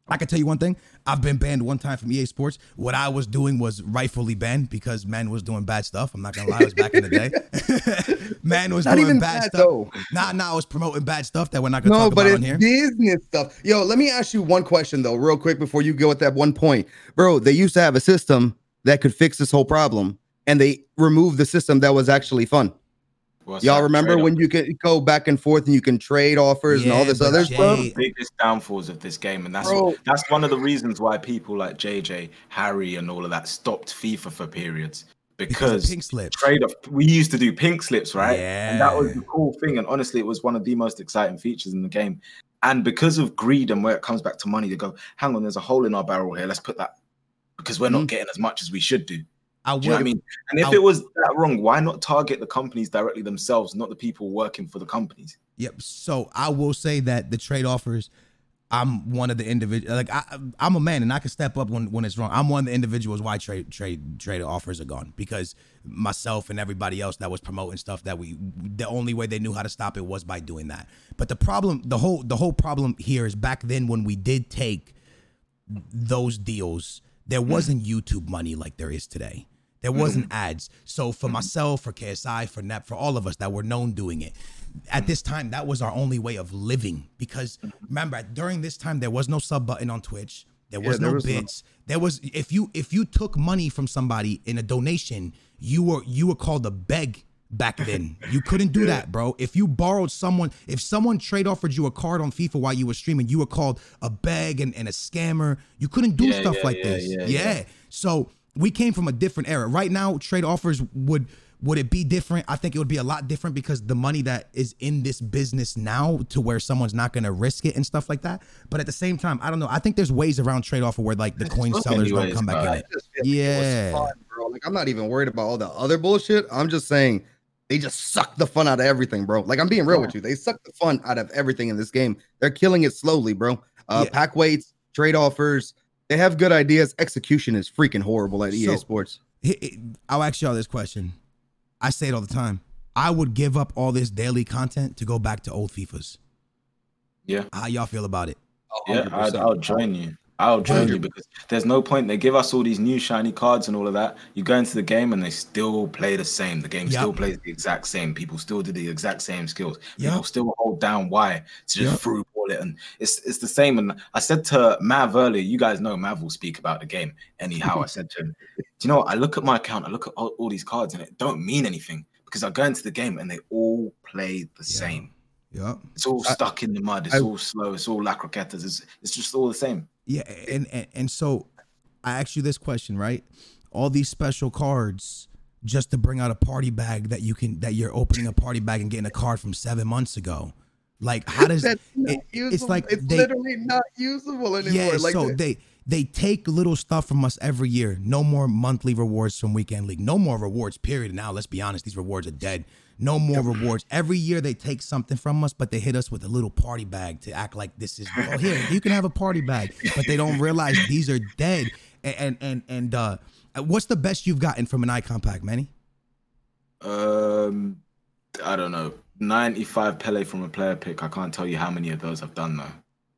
I can tell you one thing. I've been banned one time from EA Sports. What I was doing was rightfully banned because man was doing bad stuff. I'm not going to lie. It was back in the day. Man was not doing bad stuff. Though. Nah, I was promoting bad stuff that we're not going to talk about on here. No, but it's business stuff. Yo, let me ask you one question, though, real quick before you go with that one point. Bro, they used to have a system that could fix this whole problem, and they removed the system that was actually fun. What's y'all remember when you could go back and forth and you can trade offers and all this other stuff? The biggest downfalls of this game, and that's one of the reasons why people like JJ, Harry, and all of that stopped FIFA for periods. Because pink slips. We used to do pink slips, right? Yeah. And that was the cool thing. And honestly, it was one of the most exciting features in the game. And because of greed and where it comes back to money, they go, hang on, there's a hole in our barrel here. Let's put that, because we're not getting as much as we should do. Do you know what I mean? And if it was that wrong, why not target the companies directly themselves, not the people working for the companies? Yep. So I will say that the trade offers, I'm one of the individuals. Like I'm a man, and I can step up when it's wrong. I'm one of the individuals why trade offers are gone, because myself and everybody else that was promoting stuff that the only way they knew how to stop it was by doing that. But the problem, the whole problem here is back then when we did take those deals, there wasn't YouTube money like there is today. There wasn't ads. So for myself, for KSI, for Nep, for all of us that were known doing it, at this time, that was our only way of living. Because remember, during this time, there was no sub button on Twitch. There was no bits. There was, if you took money from somebody in a donation, you were called a beg back then. You couldn't do that, bro. If you borrowed someone, if someone trade offered you a card on FIFA while you were streaming, you were called a beg and a scammer. You couldn't do stuff like this. Yeah. So we came from a different era. Right now, trade offers would it be different? I think it would be a lot different, because the money that is in this business now, to where someone's not going to risk it and stuff like that. But at the same time, I don't know. I think there's ways around trade offer where like the coin sellers don't come back in it. Yeah. Fun, bro. Like, I'm not even worried about all the other bullshit. I'm just saying they just suck the fun out of everything, bro. Like, I'm being real with you. They suck the fun out of everything in this game. They're killing it slowly, bro. Pack weights, trade offers. They have good ideas. Execution is freaking horrible at EA Sports. I'll ask y'all this question. I say it all the time. I would give up all this daily content to go back to old FIFAs. Yeah. How y'all feel about it? 100%. Yeah, I'll join you. I'll join you, because there's no point. They give us all these new shiny cards and all of that. You go into the game and they still play the same. The game still plays the exact same. People still do the exact same skills. People still hold down Y to just through ball it. And it's the same. And I said to Mav earlier, you guys know Mav will speak about the game. Anyhow, I said to him, do you know what? I look at my account, I look at all these cards, and it don't mean anything, because I go into the game and they all play the same. Yeah, it's all stuck in the mud. It's all slow. It's all lacroquetas. It's just all the same. Yeah, and so I asked you this question, right? All these special cards just to bring out a party bag that you're opening a party bag and getting a card from 7 months ago. Like, how does it's like it's literally not usable anymore? Yeah, like so they take little stuff from us every year. No more monthly rewards from Weekend League. No more rewards, period. Now, let's be honest, these rewards are dead. No more rewards. Every year they take something from us, but they hit us with a little party bag to act like this is, oh, here, you can have a party bag. But they don't realize these are dead. And what's the best you've gotten from an icon pack, Manny? I don't know. 95 Pele from a player pick. I can't tell you how many of those I've done, though.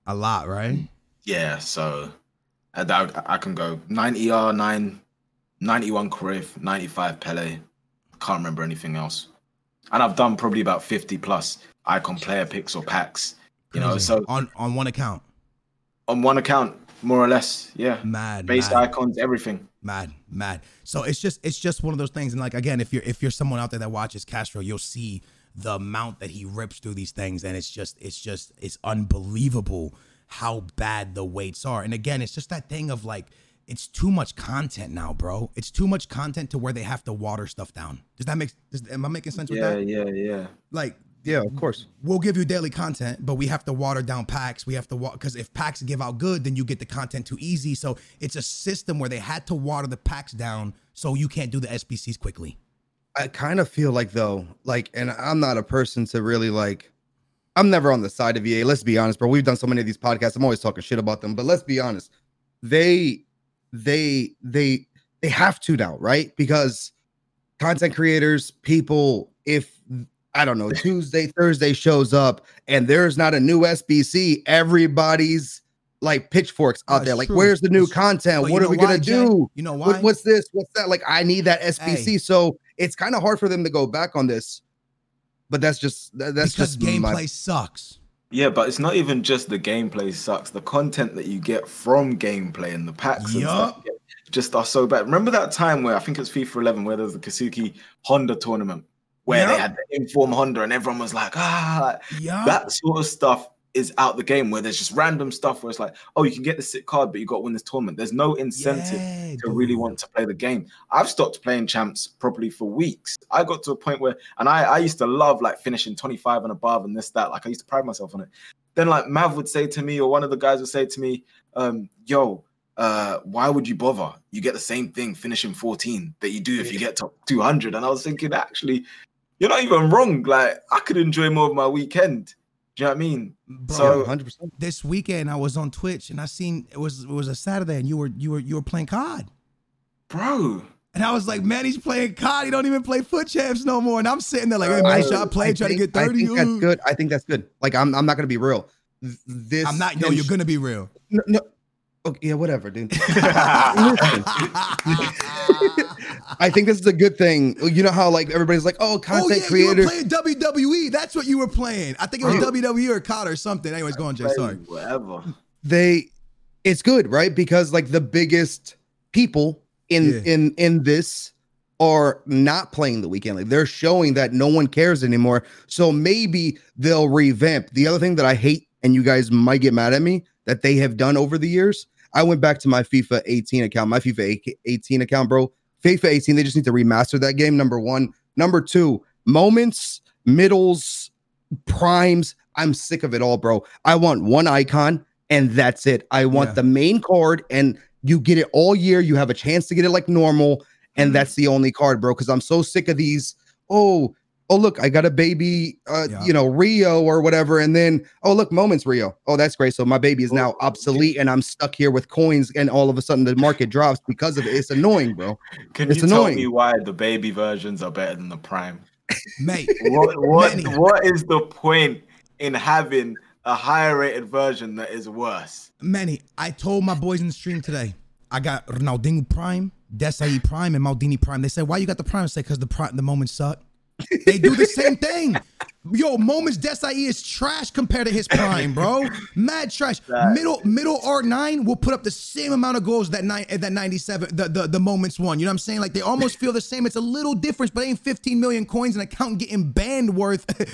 A lot, right? Yeah, so I can go 90 R9, 91 Cruyff, 95 Pele. Can't remember anything else. And I've done probably about 50 plus icon player picks or packs, you know. So on one account, more or less, yeah. Mad. Icons, everything. Mad. So it's just one of those things. And like again, if you're someone out there that watches Castro, you'll see the amount that he rips through these things, and it's unbelievable how bad the weights are. And again, it's just that thing of like, it's too much content now, bro. It's too much content to where they have to water stuff down. Does that make sense? Am I making sense with that? Yeah. Like, yeah, of course. We'll give you daily content, but we have to water down packs. We have to because if packs give out good, then you get the content too easy. So it's a system where they had to water the packs down so you can't do the SBCs quickly. I kind of feel like though, like, and I'm not a person to really like, I'm never on the side of EA. Let's be honest, bro. We've done so many of these podcasts. I'm always talking shit about them, but let's be honest. They have to now, right? Because content creators, people, if I don't know, Tuesday, Thursday shows up and there's not a new SBC, everybody's like pitchforks out there. Like, where's the new content? What are we gonna do? You know why? What's this? What's that? Like, I need that SBC. Hey. So it's kind of hard for them to go back on this. But that's just gameplay sucks. Yeah, but it's not even just the gameplay sucks. The content that you get from gameplay and the packs and stuff just are so bad. Remember that time where I think it's FIFA 11 where there's the Kasuki Honda tournament where they had the inform Honda and everyone was like, that sort of stuff is out the game, where there's just random stuff where it's like, oh, you can get the sick card, but you got to win this tournament. There's no incentive to really want to play the game. I've stopped playing champs properly for weeks. I got to a point where, and I used to love like finishing 25 and above and this, that, like I used to pride myself on it. Then like Mav would say to me, or one of the guys would say to me, why would you bother? You get the same thing finishing 14 that you do if you get top 200. And I was thinking, actually, you're not even wrong. Like, I could enjoy more of my weekend. Do you know what I mean? Bro, so 100%. This weekend I was on Twitch and I seen it was a Saturday and you were playing COD, bro. And I was like, man, he's playing COD. He don't even play foot champs no more. And I'm sitting there like, hey, man, should I play? Try to get 30. I think that's good. I think that's good. Like, I'm not gonna be real. This I'm not. No, you're gonna be real. No. Okay, yeah, whatever, dude. I think this is a good thing. You know how like everybody's like, oh, content creators. You were playing WWE. That's what you were playing. I think it was WWE or COD or something. Anyways, go on, Jay. Sorry. Whatever. It's good, right? Because like the biggest people in this are not playing the weekend. Like they're showing that no one cares anymore. So maybe they'll revamp. The other thing that I hate, and you guys might get mad at me, that they have done over the years. I went back to my FIFA 18 account. My FIFA 18 account, bro. FIFA 18, they just need to remaster that game, number one. Number two, moments, middles, primes. I'm sick of it all, bro. I want one icon, and that's it. I want the main card, and you get it all year. You have a chance to get it like normal, and that's the only card, bro, because I'm so sick of these, oh, look, I got a baby, Rio or whatever. And then, oh, look, moments Rio. Oh, that's great. So my baby is now obsolete and I'm stuck here with coins. And all of a sudden the market drops because of it. It's annoying, bro. Can you tell me why the baby versions are better than the prime? Mate, what is the point in having a higher rated version that is worse? Manny, I told my boys in the stream today, I got Ronaldinho Prime, Desai Prime, and Maldini Prime. They said, why you got the prime? I said, because the moments suck. They do the same thing. Yo, moments Desai is trash compared to his prime, bro. Mad trash. Middle R9 will put up the same amount of goals that 97, the moments one. You know what I'm saying? Like, they almost feel the same. It's a little difference, but it ain't 15 million coins an account getting banned worth the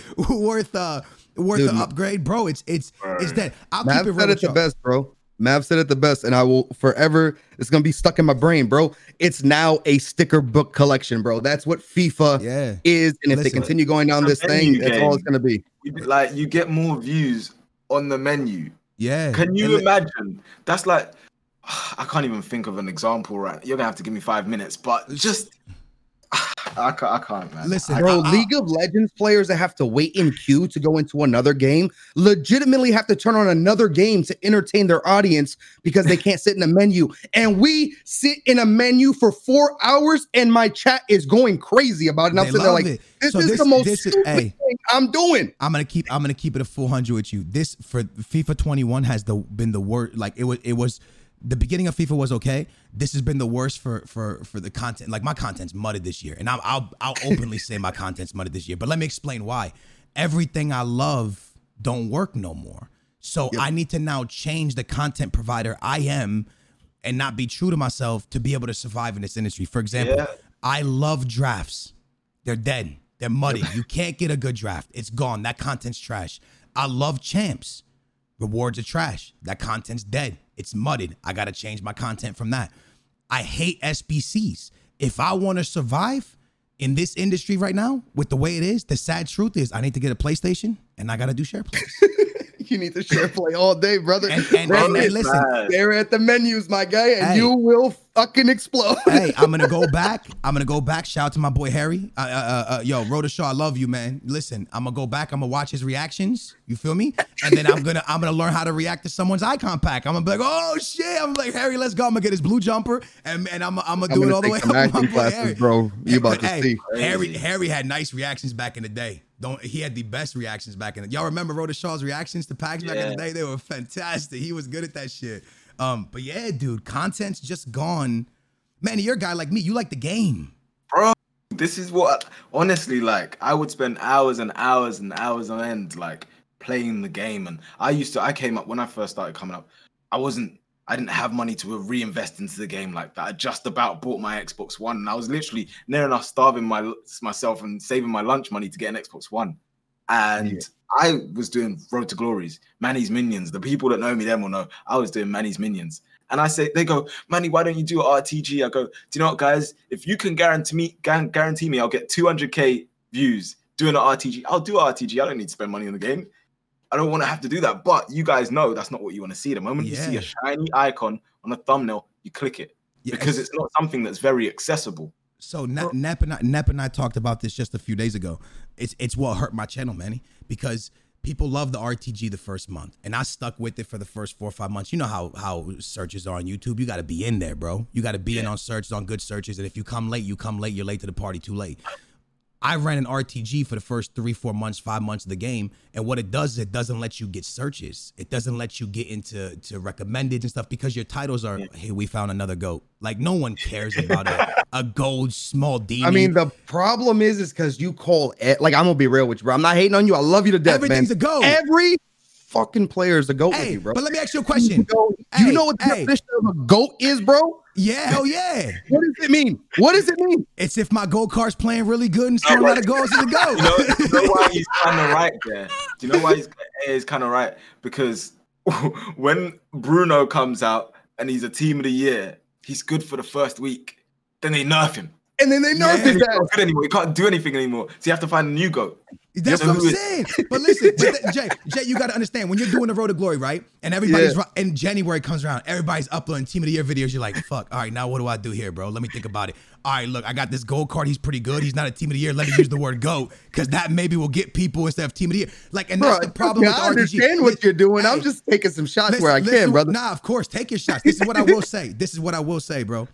upgrade, bro. It's that. I'll Mav keep it real. Mav said it the best, bro. Mav said it the best, and I will forever. It's gonna be stuck in my brain, bro. It's now a sticker book collection, bro. That's what FIFA is, and if they continue going down this thing, that's all it's gonna be. Like, you get more views on the menu. Yeah. Can you imagine? That's like, I can't even think of an example. Right, you're gonna have to give me 5 minutes, but just. I can't, man. Listen, bro, League of Legends players that have to wait in queue to go into another game legitimately have to turn on another game to entertain their audience because they can't sit in a menu. And we sit in a menu for 4 hours, and my chat is going crazy about it. And I'm sitting there like, this is the most stupid thing I'm doing. I'm gonna keep it a 400 with you. This for FIFA 21 has been the worst. Like it was. The beginning of FIFA was okay. This has been the worst for the content. Like, my content's mudded this year, and I'll openly say my content's mudded this year. But let me explain why. Everything I love don't work no more. So I need to now change the content provider I am, and not be true to myself to be able to survive in this industry. For example, I love drafts. They're dead. They're muddy. You can't get a good draft. It's gone. That content's trash. I love champs. Rewards are trash. That content's dead. It's mudded. I got to change my content from that. I hate SBCs. If I want to survive in this industry right now with the way it is, the sad truth is I need to get a PlayStation and I got to do share plays. You need to share play all day, brother. And listen, they're at the menus, my guy, and you will fucking explode. Hey, I'm gonna go back. Shout out to my boy Harry. Yo, Rodeshaw, I love you, man. Listen, I'm gonna go back. I'm gonna watch his reactions. You feel me? And then I'm gonna learn how to react to somene's icon pack. I'm gonna be like, oh shit! I'm like, Harry, let's go. I'm gonna get his blue jumper, and I'm gonna do it all the way up. My boy Harry, bro, you about to see? Harry had nice reactions back in the day. He had the best reactions back in the day. Y'all remember Rodeshaw's reactions to packs back in the day? They were fantastic. He was good at that shit. But yeah, dude, content's just gone. Man, you're a guy like me. You like the game. Bro, this is what, honestly, like, I would spend hours and hours and hours on end, like, playing the game. And I came up, when I first started coming up, I didn't have money to reinvest into the game like that. I just about bought my Xbox One, and I was literally near enough starving myself and saving my lunch money to get an Xbox One. And I was doing Road to Glories, Manny's Minions. The people that know me, them will know. I was doing Manny's Minions. And I say, they go, Manny, why don't you do RTG? I go, do you know what, guys? If you can guarantee me I'll get 200K views doing an RTG, I'll do RTG. I don't need to spend money on the game. I don't want to have to do that. But you guys know that's not what you want to see. The moment you see a shiny icon on a thumbnail, you click it. Yeah, because it's not something that's very accessible. So Nep and I talked about this just a few days ago. It's what hurt my channel, Manny, because people love the RTG the first month. And I stuck with it for the first 4 or 5 months. You know how searches are on YouTube. You got to be in there, bro. You got to be in on searches, on good searches. And if you come late, You're late to the party, too late. I ran an RTG for the first 3, 4 months, 5 months of the game. And what it does is it doesn't let you get searches. It doesn't let you get into recommended and stuff because your titles are, hey, we found another goat. Like, no one cares about a gold small demon. I mean, the problem is because you call it, like, I'm going to be real with you, bro. I'm not hating on you. I love you to death, everything's man. Everything's a goat. Every fucking player is a goat with you, bro. But let me ask you a question. You know what the definition of a goat is, bro? Yeah, hell yeah. What does it mean? What does it mean? It's if my gold cart's playing really good and scoring a lot of goals as a goal. You know why he's kind of right there? Do you know why he's kind of right? Because when Bruno comes out and he's a team of the year, he's good for the first week. Then they nerf him. And then they nerf his ass. He's not good anymore. He can't do anything anymore. So you have to find a new goat. That's what I'm saying. But listen, Jay, you got to understand, when you're doing the Road to Glory, right? And everybody's and January comes around, everybody's uploading Team of the Year videos. You're like, fuck, all right, now what do I do here, bro? Let me think about it. All right, look, I got this gold card. He's pretty good. He's not a Team of the Year. Let me use the word GOAT because that maybe will get people instead of Team of the Year. Like, and that's the problem with RTG. I understand what you're doing. I'm just taking some shots where I can, brother. Nah, of course. Take your shots. This is what I will say. This is what I will say, bro.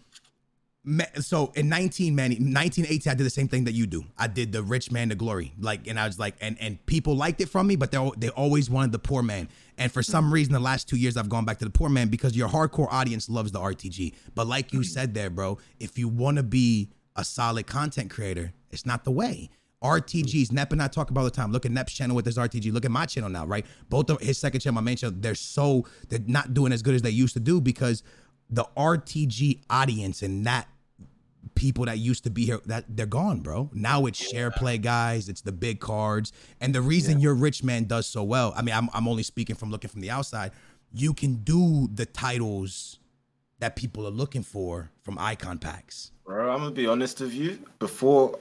So in 1918, I did the same thing that you do. I did the rich man to glory, like, and I was like, and people liked it from me, but they always wanted the poor man. And for some reason, the last 2 years, I've gone back to the poor man because your hardcore audience loves the RTG. But like you said there, bro, if you want to be a solid content creator, it's not the way. RTGs, Nep and I talk about all the time. Look at Nep's channel with his RTG. Look at my channel now, right? Both of his second channel, my main channel, they're not doing as good as they used to do because the RTG audience and that people that used to be here, that they're gone, bro. Now it's share play guys, it's the big cards. And the reason your rich man does so well, I mean, I'm only speaking from looking from the outside, you can do the titles that people are looking for from icon packs. Bro, I'm gonna be honest with you.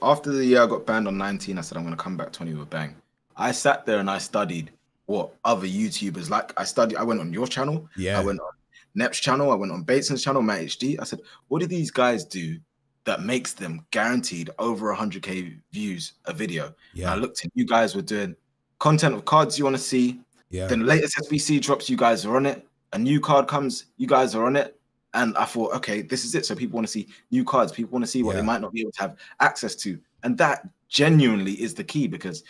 After the year I got banned on 19, I said I'm gonna come back 20 with a bang. I sat there and I studied what other YouTubers, like I went on your channel, I went on Nep's channel, I went on Bateson's channel, Matt HD. I said, what do these guys do that makes them guaranteed over 100K views a video? Yeah. And I looked at you guys were doing content of cards you want to see. Yeah. Then the latest SBC drops, you guys are on it. A new card comes, you guys are on it. And I thought, okay, this is it. So people want to see new cards. People want to see what they might not be able to have access to. And that genuinely is the key because,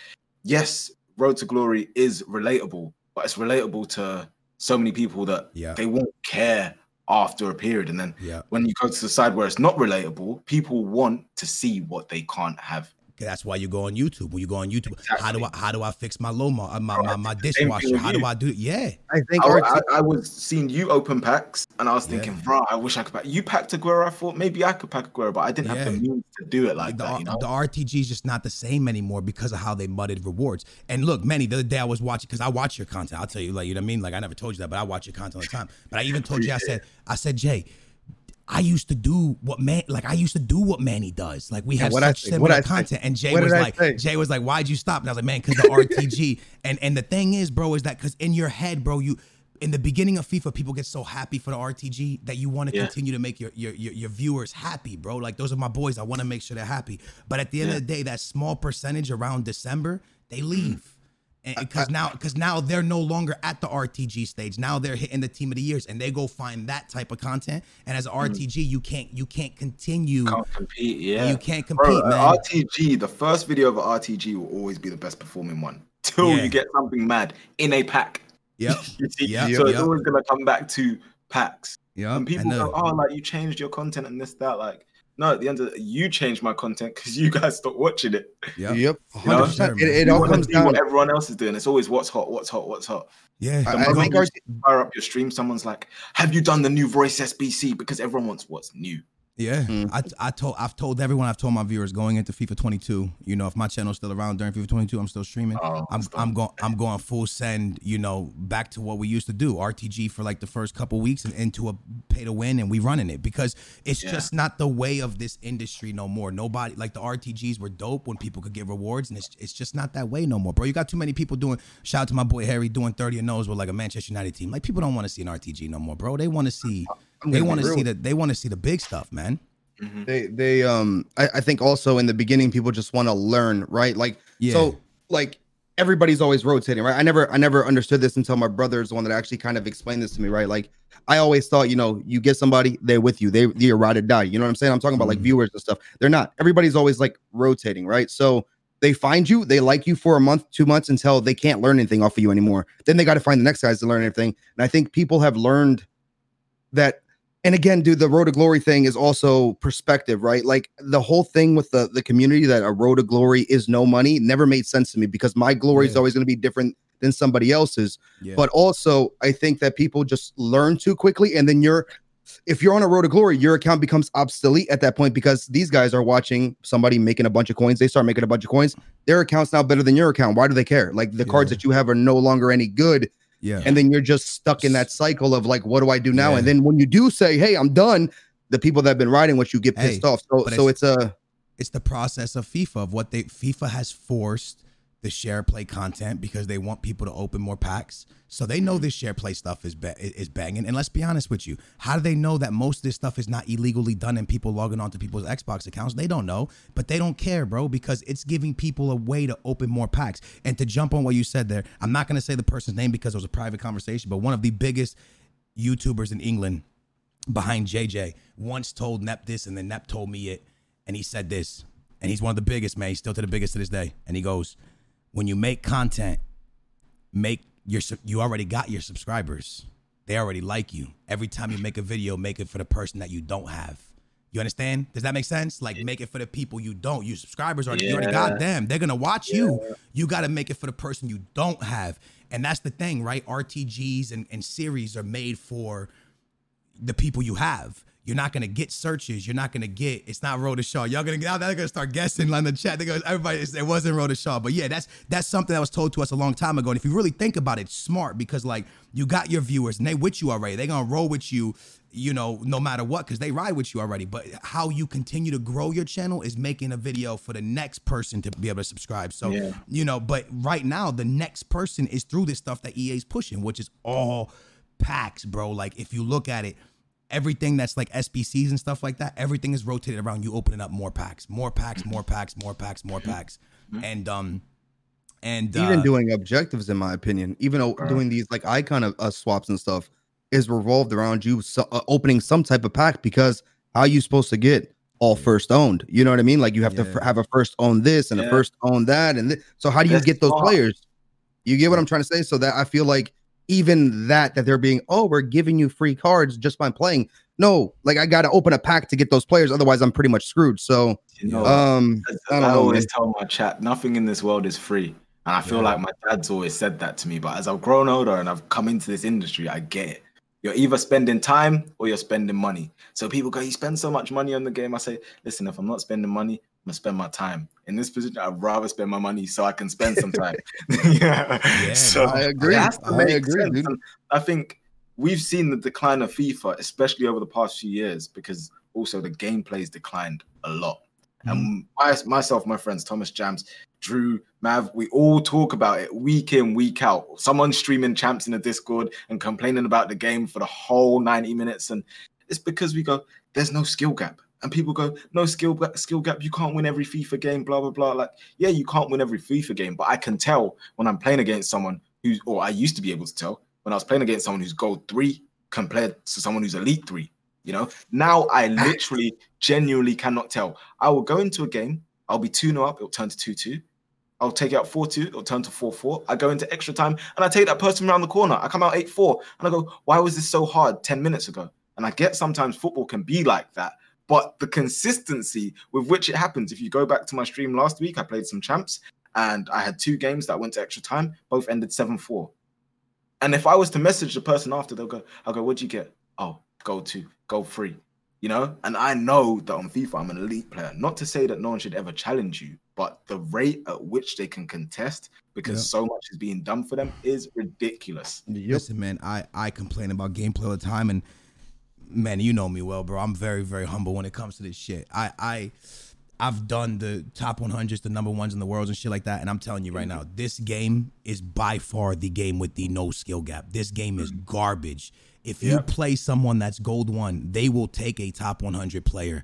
yes, Road to Glory is relatable, but it's relatable to so many people that they won't care after a period. And then when you go to the side where it's not relatable, people want to see what they can't have. That's why you go on YouTube. When you go on YouTube, exactly. How do I fix my my dishwasher? How do I do it? Yeah. I think I was seeing you open packs and I was thinking, bro, I wish I could pack. You packed Aguero, I thought maybe I could pack Aguero, but I didn't have the means to do it like that. You know? The RTG is just not the same anymore because of how they mudded rewards. And look, Manny, the other day I was watching, because I watch your content. I'll tell you, like, you know what I mean? Like, I never told you that, but I watch your content all the time. But I even told you, I said, Jay, I used to do what Manny does. Like, we have such similar content. And Jay was like, why'd you stop? And I was like, man, because the RTG. And the thing is, bro, is that because in your head, bro, you in the beginning of FIFA, people get so happy for the RTG that you want to continue to make your viewers happy, bro. Like, those are my boys. I want to make sure they're happy. But at the end of the day, that small percentage around December, they leave. Because now they're no longer at the RTG stage. Now they're hitting the Team of the Years, and they go find that type of content. And as an RTG, you can't continue. Can't compete, You can't compete, bro, man. RTG, the first video of an RTG will always be the best performing one till you get something mad in a pack. Yep. It's always gonna come back to packs. Yeah. And people go, oh, like, you changed your content and this that, like. No, at the end of it, you changed my content because you guys stopped watching it. Yep. 100%. It all comes down to what everyone else is doing. It's always what's hot. Yeah. I think you fire up your stream, someone's like, have you done the new voice SBC? Because everyone wants what's new. Yeah, I've told everyone, I've told my viewers going into FIFA 22, you know, if my channel's still around during FIFA 22, I'm still streaming. I'm going full send, you know, back to what we used to do, RTG for like the first couple weeks and into a pay to win, and we running it because it's just not the way of this industry no more. Nobody, like the RTGs were dope when people could get rewards, and it's just not that way no more, bro. You got too many people doing, shout out to my boy Harry, doing 30-0s with like a Manchester United team. Like people don't want to see an RTG no more, bro. They want to see... They want to see the big stuff, man. Mm-hmm. I think also in the beginning people just want to learn, right? Like so like everybody's always rotating, right? I never understood this until my brother's the one that actually kind of explained this to me, right? Like I always thought, you know, you get somebody, they're with you. They're ride or die. You know what I'm saying? I'm talking about like viewers and stuff. They're not. Everybody's always like rotating, right? So they find you, they like you for a month, 2 months until they can't learn anything off of you anymore. Then they got to find the next guys to learn everything. And I think people have learned that. And again, dude, the Road to Glory thing is also perspective, right? Like the whole thing with the community that a Road to Glory is no money never made sense to me because my glory is always going to be different than somebody else's. Yeah. But also, I think that people just learn too quickly. And then if you're on a Road to Glory, your account becomes obsolete at that point because these guys are watching somebody making a bunch of coins. They start making a bunch of coins. Their account's now better than your account. Why do they care? Like the cards that you have are no longer any good. Yeah. And then you're just stuck in that cycle of like, what do I do now? Yeah. And then when you do say, hey, I'm done, the people that have been riding with you get pissed off. So it's the process of FIFA, of what FIFA has forced the share play content because they want people to open more packs. So they know this share play stuff is banging. And let's be honest with you. How do they know that most of this stuff is not illegally done and people logging onto people's Xbox accounts? They don't know, but they don't care, bro, because it's giving people a way to open more packs. And to jump on what you said there, I'm not going to say the person's name because it was a private conversation, but one of the biggest YouTubers in England behind JJ once told Nep this, and then Nep told me it. And he said this, and he's one of the biggest, man. He's still to the biggest to this day. And he goes, when you make content, you already got your subscribers. They already like you. Every time you make a video, make it for the person that you don't have. You understand? Does that make sense? Like, make it for the people you don't. Your subscribers already, you already got them. They're going to watch you. You got to make it for the person you don't have. And that's the thing, right? RTGs and series are made for the people you have. You're not going to get searches. You're not going to get, it's not Road to Shaw. Y'all going to, now they're going to start guessing on the chat. They go, everybody, it wasn't Road to Shaw. But yeah, that's something that was told to us a long time ago. And if you really think about it, it's smart because like you got your viewers and they with you already. They're going to roll with you, you know, no matter what, because they ride with you already. But how you continue to grow your channel is making a video for the next person to be able to subscribe. So, you know, but right now the next person is through this stuff that EA's pushing, which is all packs, bro. Like if you look at it, everything that's like SBCs and stuff like that, everything is rotated around you opening up more packs, more packs, more packs, more packs, more packs. And even doing objectives, in my opinion, even doing these like icon swaps and stuff is revolved around you opening some type of pack because how are you supposed to get all first owned? You know what I mean? Like you have to have a first own this and a first own that. And so how do you get those players? You get what I'm trying to say? So that I feel like even that they're being, oh, we're giving you free cards just by playing. No, like I got to open a pack to get those players. Otherwise, I'm pretty much screwed. So, you know, I always tell my chat, nothing in this world is free. And I feel like my dad's always said that to me. But as I've grown older and I've come into this industry, I get it. You're either spending time or you're spending money. So people go, you spend so much money on the game. I say, listen, if I'm not spending money, I'm going to spend my time. In this position, I'd rather spend my money so I can spend some time. So I agree. I agree. I think we've seen the decline of FIFA, especially over the past few years, because also the gameplay's declined a lot. And myself, my friends, Thomas Jams, Drew, Mav, we all talk about it week in, week out. Someone streaming champs in the Discord and complaining about the game for the whole 90 minutes. And it's because we go, there's no skill gap. And people go, no skill gap. You can't win every FIFA game, blah, blah, blah. Like, yeah, you can't win every FIFA game. But I can tell when I'm playing against someone who's, or I used to be able to tell, when I was playing against someone who's gold 3 compared to someone who's elite 3. You know, now I literally genuinely cannot tell. I will go into a game. I'll be 2-0 up. It'll turn to 2-2. I'll take out 4-2. It'll turn to 4-4. I go into extra time and I take that person around the corner. I come out 8-4 and I go, why was this so hard 10 minutes ago? And I get sometimes football can be like that. But the consistency with which it happens, if you go back to my stream last week, I played some champs and I had 2 games that went to extra time, both ended 7-4. And if I was to message the person after, I'll go, what'd you get? Oh, goal 2, goal 3. you know? And I know that on FIFA, I'm an elite player. Not to say that no one should ever challenge you, but the rate at which they can contest, because so much is being done for them, is ridiculous. Yep. Listen, man, I complain about gameplay all the time, and man, you know me well, bro. I'm very, very humble when it comes to this shit. I've done the top 100s, the number ones in the world and shit like that. And I'm telling you right now, this game is by far the game with the no skill gap. This game is garbage. If you play someone that's gold one, they will take a top 100 player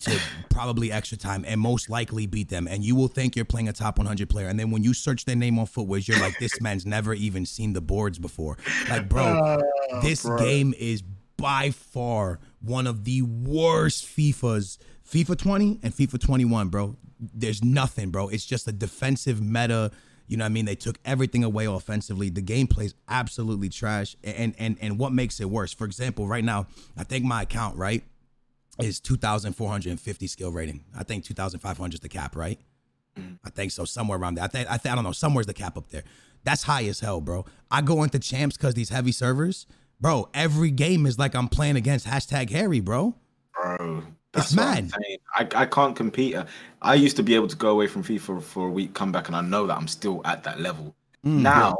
to probably extra time and most likely beat them. And you will think you're playing a top 100 player. And then when you search their name on Footwiz, you're like, this man's never even seen the boards before. Like, bro, this game is by far one of the worst FIFAs. FIFA 20 and FIFA 21, bro. There's nothing, bro. It's just a defensive meta. You know what I mean? They took everything away offensively. The gameplay's absolutely trash. And what makes it worse? For example, right now, I think my account, right, is 2,450 skill rating. I think 2,500 is the cap, right? I think so, somewhere around there. I don't know. Somewhere's the cap up there. That's high as hell, bro. I go into champs because these heavy servers, bro. Every game is like I'm playing against #Harry, bro. Bro. That's mad. I can't compete. I used to be able to go away from FIFA for a week, come back, and I know that I'm still at that level. Now,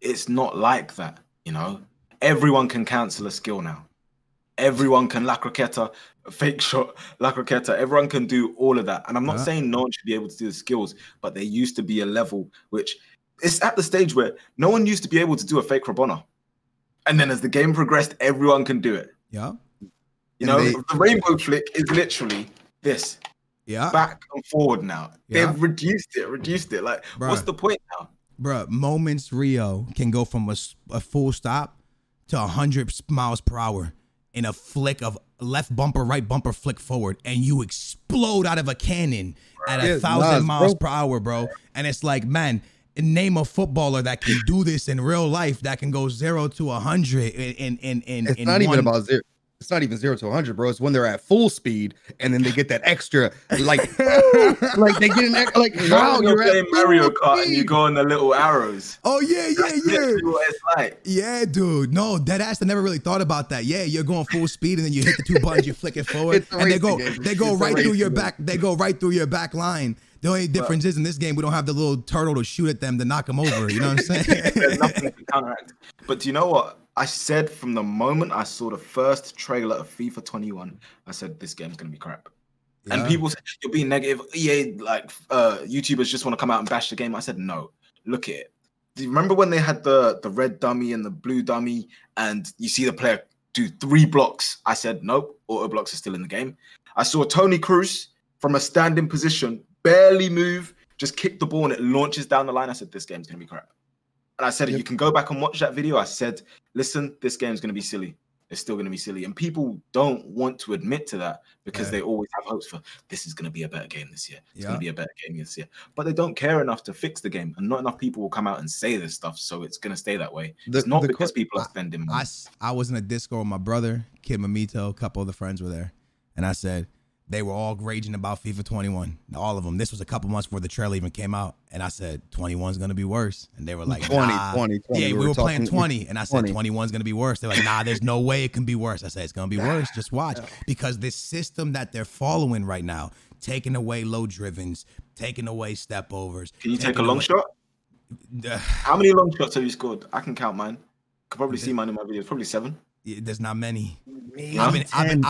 it's not like that, you know? Everyone can cancel a skill now. Everyone can La Croqueta, fake shot, La Croqueta. Everyone can do all of that. And I'm not saying no one should be able to do the skills, but there used to be a level which... It's at the stage where no one used to be able to do a fake Rabona. And then as the game progressed, everyone can do it. Yeah. You know, the rainbow flick is literally this. Yeah. Back and forward now. Yeah. They've reduced it. Like, bruh, what's the point now? Bruh, moments Rio can go from a full stop to 100 miles per hour in a flick of left bumper, right bumper, flick forward. And you explode out of a cannon at 1,000 miles per hour, bro. And it's like, man, name a footballer that can do this in real life, that can go 0 to 100 in it's not even about zero. It's not even 0 to 100, bro. It's when they're at full speed and then they get that extra, like, like they get an extra, like, wow, you're playing Mario Kart and you go on the little arrows. Oh, yeah, yeah. That's what it's like. Yeah, dude. No, deadass, I never really thought about that. Yeah, you're going full speed and then you hit the two buttons, you flick it forward, and they go right through your back line. The only difference is in this game, we don't have the little turtle to shoot at them to knock them over. You know what I'm saying? There's nothing to counteract. But do you know what? I said from the moment I saw the first trailer of FIFA 21, I said, this game's going to be crap. Yeah. And people said, you're being negative. EA, like, YouTubers just want to come out and bash the game. I said, no, look at it. Do you remember when they had the red dummy and the blue dummy and you see the player do 3 blocks? I said, nope, auto blocks are still in the game. I saw Toni Kroos from a standing position, barely move, just kick the ball and it launches down the line. I said, this game's going to be crap. And I said, you can go back and watch that video. I said, listen, this game's going to be silly. It's still going to be silly. And people don't want to admit to that because they always have hopes for, this is going to be a better game this year. It's going to be a better game this year. But they don't care enough to fix the game. And not enough people will come out and say this stuff. So it's going to stay that way. It's not because people are spending money. I was in a Discord with my brother, Kid Mamito, a couple of the friends were there. And I said, they were all raging about FIFA 21, all of them. This was a couple months before the trailer even came out. And I said, 21's going to be worse. And they were like, 20. Yeah, we were playing 20. And I said, 21's going to be worse. They're like, nah, there's no way it can be worse. I said, it's going to be worse. Just watch. Because this system that they're following right now, taking away low drivens, taking away step overs. Can you take a long shot? How many long shots have you scored? I can count mine. Could probably see mine in my videos. Probably 7. There's not many. Maybe 10,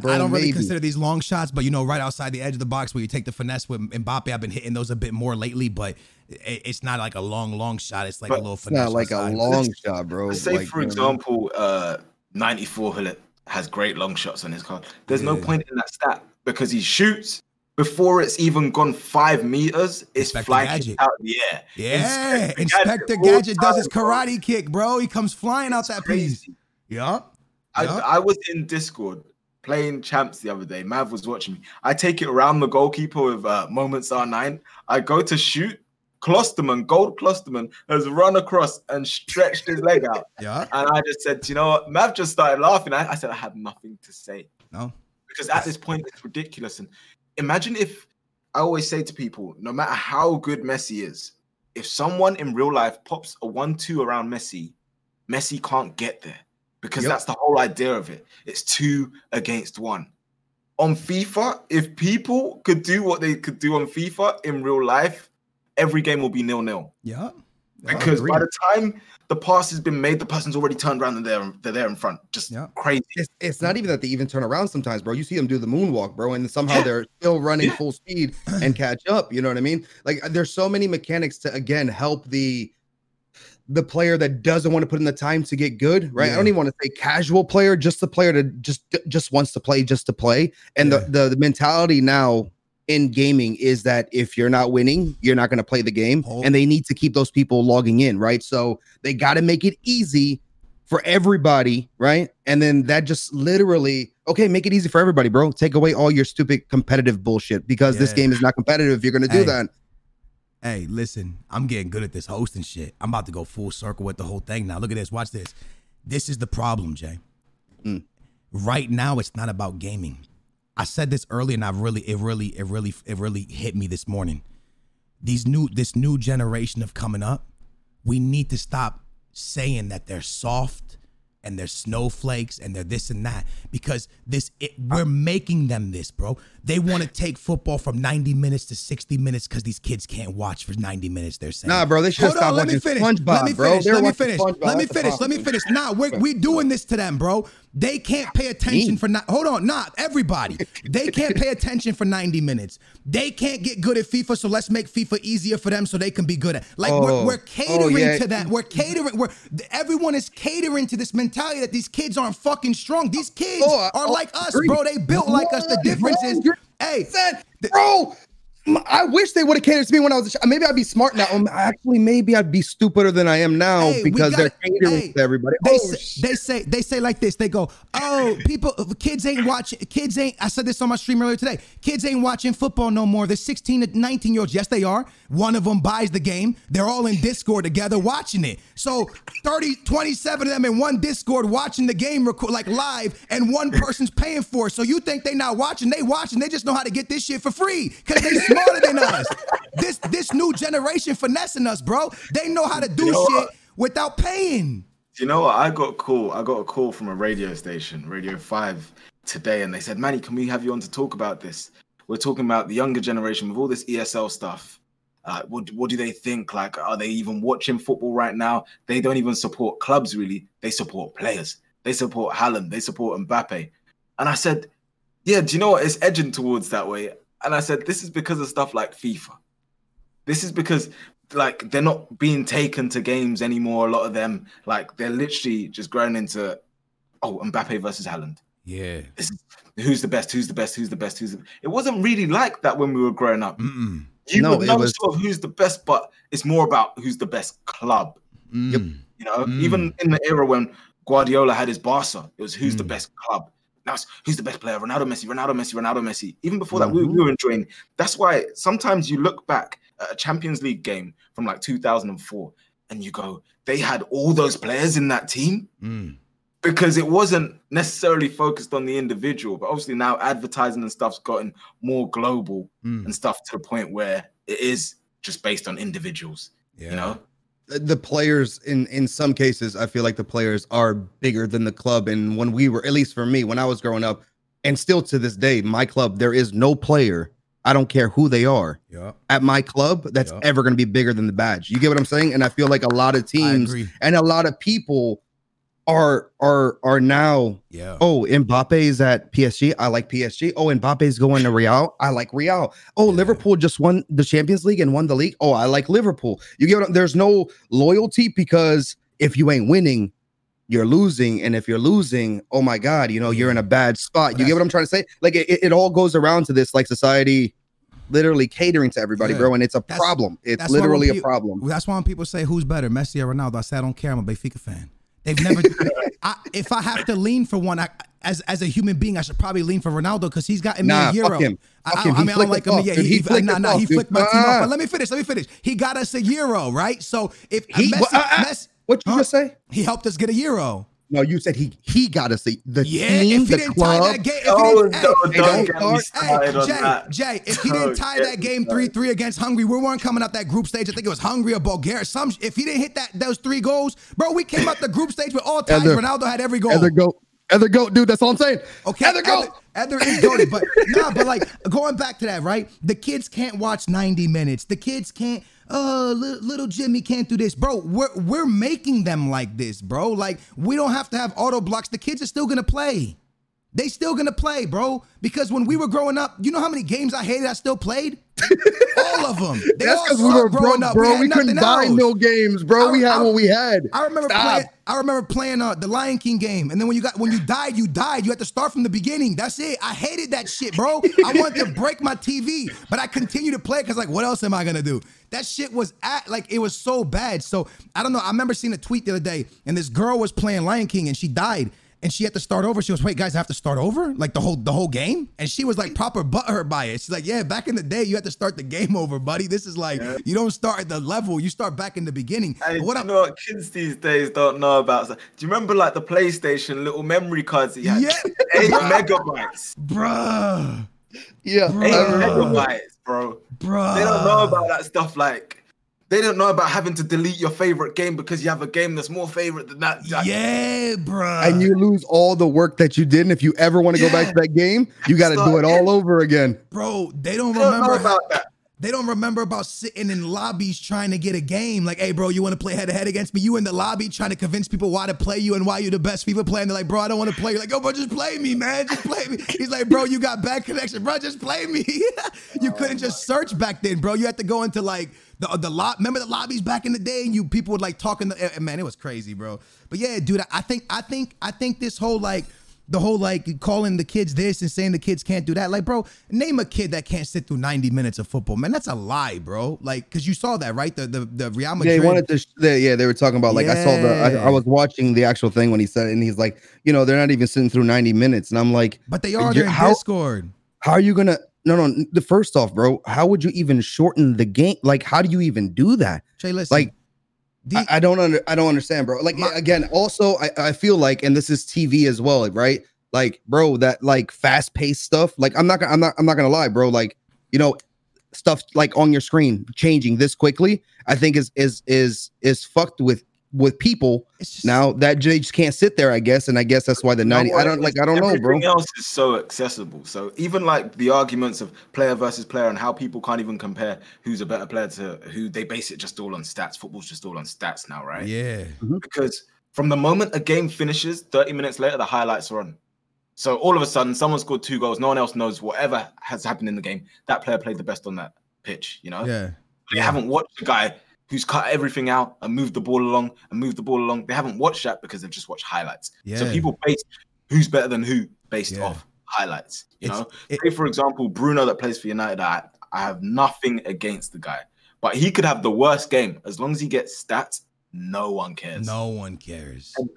bro. I don't really consider these long shots, but, you know, right outside the edge of the box where you take the finesse with Mbappe, I've been hitting those a bit more lately, but it's not like a long shot. It's like a little finesse. It's not like a long shot, bro. Say, like, for example, 94 Hullet has great long shots on his card. There's no point in that stat because he shoots before it's even gone 5 meters. It's flying out the air. Yeah. Inspector Gadget does his karate kick, bro. He comes flying out that piece. Yeah. I was in Discord playing champs the other day. Mav was watching me. I take it around the goalkeeper with moments R9. I go to shoot. Gold Klosterman has run across and stretched his leg out. Yeah. And I just said, you know what? Mav just started laughing. I said, I had nothing to say. No. Because at this point, it's ridiculous. And imagine if, I always say to people, no matter how good Messi is, if someone in real life pops a 1-2 around Messi, Messi can't get there. because that's the whole idea of it. It's 2 against 1. On FIFA, if people could do what they could do on FIFA in real life, every game will be 0-0. Yeah. Because by the time the pass has been made, the person's already turned around and they're there in front. Just crazy. It's not even that they even turn around sometimes, bro. You see them do the moonwalk, bro, and somehow they're still running full speed and catch up. You know what I mean? Like, there's so many mechanics to, again, help the player that doesn't want to put in the time to get good, right? Yeah. I don't even want to say casual player, just the player that just wants to play, just to play. And the mentality now in gaming is that if you're not winning, you're not going to play the game, and they need to keep those people logging in, right? So they got to make it easy for everybody, right? And then that just literally, okay, make it easy for everybody, bro. Take away all your stupid competitive bullshit, because this game is not competitive if you're going to do that. Hey, listen, I'm getting good at this hosting shit. I'm about to go full circle with the whole thing now. Look at this. Watch this. This is the problem, Jay. Mm. Right now, it's not about gaming. I said this earlier, and it really hit me this morning. This new generation of coming up, we need to stop saying that they're soft and they're snowflakes and they're this and that, because we're making them this, bro. They want to take football from 90 minutes to 60 minutes because these kids can't watch for 90 minutes, they're saying. Nah, bro, they should stop watching SpongeBob, bro. Let me finish. Nah, we doing this to them, bro. They can't pay attention for... everybody. They can't pay attention for 90 minutes. They can't get good at FIFA, so let's make FIFA easier for them so they can be good at... We're catering to that. We're catering... Everyone is catering to this mentality that these kids aren't fucking strong. These kids are like us, bro. They built like us. The difference is... Hey, bro... I wish they would have catered to me when I was maybe I'd be smart now. Actually, maybe I'd be stupider than I am now, because they're catering to everybody. They say like this. They go, oh, kids ain't watching. I said this on my stream earlier today. Kids ain't watching football no more. They're 16 to 19 year olds. Yes, they are. One of them buys the game. They're all in Discord together watching it. So 27 of them in one Discord watching the game live, and one person's paying for it. So you think they not watching? They watching. They just know how to get this shit for free because they. Smarter than us. This new generation finessing us, bro. They know how to do shit without paying. You know what? I got a call from a radio station, Radio 5, today, and they said, Manny, can we have you on to talk about this? We're talking about the younger generation with all this ESL stuff. What do they think? Like, are they even watching football right now? They don't even support clubs, really. They support players. They support Haaland. They support Mbappe. And I said, yeah, do you know what? It's edging towards that way. And I said, this is because of stuff like FIFA. This is because, like, they're not being taken to games anymore, a lot of them. Like, they're literally just growing into, Mbappe versus Haaland. Yeah. This is, who's the best? It wasn't really like that when we were growing up. Mm-mm. You know who's the best, but it's more about who's the best club. Mm. Yep. You know, even in the era when Guardiola had his Barca, it was who's the best club. Now it's who's the best player? Ronaldo, Messi. Even before that, we were enjoying. That's why sometimes you look back at a Champions League game from like 2004 and you go, they had all those players in that team because it wasn't necessarily focused on the individual. But obviously now advertising and stuff's gotten more global and stuff to the point where it is just based on individuals, you know? The players, in some cases, I feel like the players are bigger than the club. And when we were, at least for me, when I was growing up, and still to this day, my club, there is no player, I don't care who they are, at my club that's ever going to be bigger than the badge. You get what I'm saying? And I feel like a lot of teams and a lot of people are now, Mbappe's at PSG, I like PSG. Oh, Mbappe's going to Real, I like Real. Oh, Liverpool just won the Champions League and won the league. Oh, I like Liverpool. You get what, there's no loyalty, because if you ain't winning, you're losing. And if you're losing, oh my God, you know, you're in a bad spot. You get what I'm trying to say? Like, it all goes around to this, like, society literally catering to everybody, bro, and it's a problem. It's literally a problem. That's why when people say, who's better, Messi or Ronaldo? I say, I don't care, I'm a Benfica fan. They've never. If I have to lean for one, as a human being, I should probably lean for Ronaldo because he's gotten me a euro. I don't like him. Off, he flicked my team off. But let me finish. He got us a euro, right? So if Messi, what you just say? He helped us get a euro. No, you said he got a seat. The team, the club. Jay, if he didn't tie that game 3-3 against Hungary, we weren't coming out that group stage. I think it was Hungary or Bulgaria. If he didn't hit those 3 goals, bro, we came out the group stage with all ties. Ronaldo had every goal. Other goat, dude. That's all I'm saying. Okay, other goat. Other is goated, but nah. But like going back to that, right? The kids can't watch 90 minutes. The kids can't. Little Jimmy can't do this, bro. We're making them like this, bro. Like we don't have to have auto blocks. The kids are still gonna play. They still gonna play, bro. Because when we were growing up, you know how many games I hated I still played? All of them. They That's because we were growing up, bro. We couldn't buy no games, bro. We had what we had. I remember playing the Lion King game, and then when you died. You had to start from the beginning. That's it. I hated that shit, bro. I wanted to break my TV, but I continued to play because like, what else am I gonna do? That shit was it was so bad. So I don't know. I remember seeing a tweet the other day, and this girl was playing Lion King, and she died. And she had to start over. She was, wait, guys, I have to start over? Like the whole game? And she was like proper butthurt by it. She's like, yeah, back in the day, you had to start the game over, buddy. This is like, you don't start at the level. You start back in the beginning. What kids these days don't know about. Do you remember like the PlayStation little memory cards that you had? Yeah. 8 megabytes. Bruh. Yeah. 8 megabytes, bro. Bruh. They don't know about that stuff like. They don't know about having to delete your favorite game because you have a game that's more favorite than that. Yeah, bro. And you lose all the work that you did. And if you ever want to go back to that game, you got to do it all over again. Bro, they don't remember about that. They don't remember about sitting in lobbies trying to get a game. Like, hey, bro, you want to play head-to-head against me? You in the lobby trying to convince people why to play you and why you're the best FIFA player. And they're like, bro, I don't want to play you. Like, yo, bro, just play me, man. Just play me. He's like, bro, you got bad connection. Bro, just play me. You couldn't just search back then, bro. You had to go into, like, remember the lobbies back in the day? And people would, like, talk in the – man, it was crazy, bro. But, yeah, dude, I think this whole, like – the whole, like, calling the kids this and saying the kids can't do that. Like, bro, name a kid that can't sit through 90 minutes of football. Man, that's a lie, bro. Like, because you saw that, right? The Real Madrid. They wanted to, they were talking about, like, I saw I was watching the actual thing when he said it, and he's like, you know, they're not even sitting through 90 minutes. And I'm like. But they are, they're in Discord. How are you going to, first off, bro, how would you even shorten the game? Like, how do you even do that? Jay, listen. Like. I don't understand, bro. Like again, also I feel like, and this is TV as well, right? Like, bro, that like fast paced stuff. Like, I'm not gonna lie, bro. Like, you know, stuff like on your screen changing this quickly, I think is fucked with people just, now that just can't sit there, I guess, and I guess that's why the 90. I don't know, bro. Everything else is so accessible. So even like the arguments of player versus player and how people can't even compare who's a better player to who, they base it just all on stats. Football's just all on stats now, right? Yeah. Mm-hmm. Because from the moment a game finishes, 30 minutes later, the highlights are on. So all of a sudden, someone scored 2 goals. No one else knows whatever has happened in the game. That player played the best on that pitch, you know? Yeah. They haven't watched the guy who's cut everything out and moved the ball along. They haven't watched that because they've just watched highlights. Yeah. So people base who's better than who based off highlights. Say, for example, Bruno that plays for United, I have nothing against the guy. But he could have the worst game. As long as he gets stats, no one cares. No one cares. And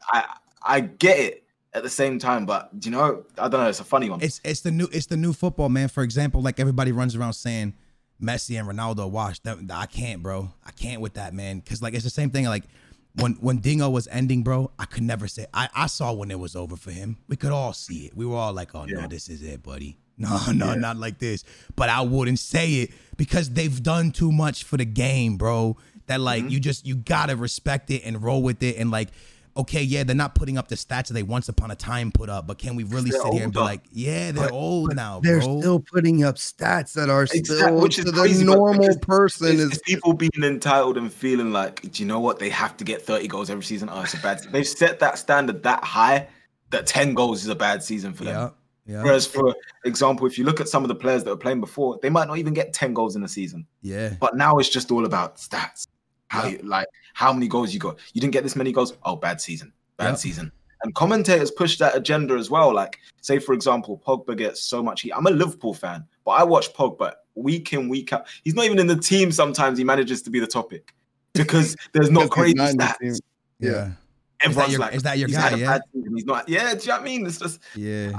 I get it. At the same time, but you know, I don't know, it's a funny one. It's the new football, man. For example, like everybody runs around saying, Messi and Ronaldo washed. I can't, bro. I can't with that, man. Because, like, it's the same thing. Like, when Dingo was ending, bro, I could never say. I saw when it was over for him. We could all see it. We were all like, oh, no, this is it, buddy. No, not like this. But I wouldn't say it because they've done too much for the game, bro. That, like, you got to respect it and roll with it. And, like, okay, yeah, they're not putting up the stats that they once upon a time put up, but can we really sit here and be like, yeah, they're old now, bro. They're still putting up stats that are still, which is the normal person is people being entitled and feeling like, do you know what? They have to get 30 goals every season. Oh, it's a bad season. They've set that standard that high that 10 goals is a bad season for them. Yeah. Whereas, for example, if you look at some of the players that were playing before, they might not even get 10 goals in a season. Yeah. But now it's just all about stats. How many goals you got? You didn't get this many goals? Oh, bad season. And commentators push that agenda as well. Like, say, for example, Pogba gets so much heat. I'm a Liverpool fan, but I watch Pogba week in, week out. He's not even in the team sometimes. He manages to be the topic because there's not crazy stats. Yeah. everyone's like, is that your guy? Yeah. He's not. Yeah. Do you know what I mean? It's just, yeah.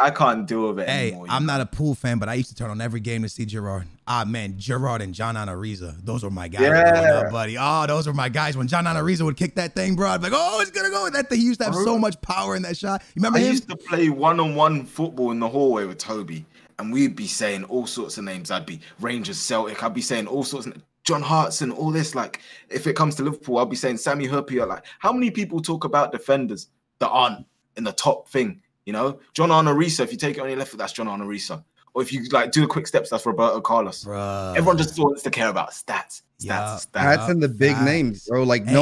I can't deal with it anymore. Hey, I'm not a pool fan, but I used to turn on every game to see Gerard. Ah, man, Gerard and John Anarriza. Those were my guys. Yeah. Up, buddy. Oh, those were my guys. When John Anarriza would kick that thing, bro, I'd be like, oh, it's going to go. That thing, he used to have so much power in that shot. You remember I used to play one-on-one football in the hallway with Toby, and we'd be saying all sorts of names. I'd be Rangers, Celtic. I'd be saying all sorts of John Hartson, all this. Like, if it comes to Liverpool, I'll be saying Sammy Hupia. Like, how many people talk about defenders that aren't in the top thing? You know, John Anarriza, if you take it on your left foot, that's John Anarriza. Or if you like do a quick steps, that's Roberto Carlos. Bruh. Everyone just wants to care about stats. Stats and the big names, bro. Like, hey.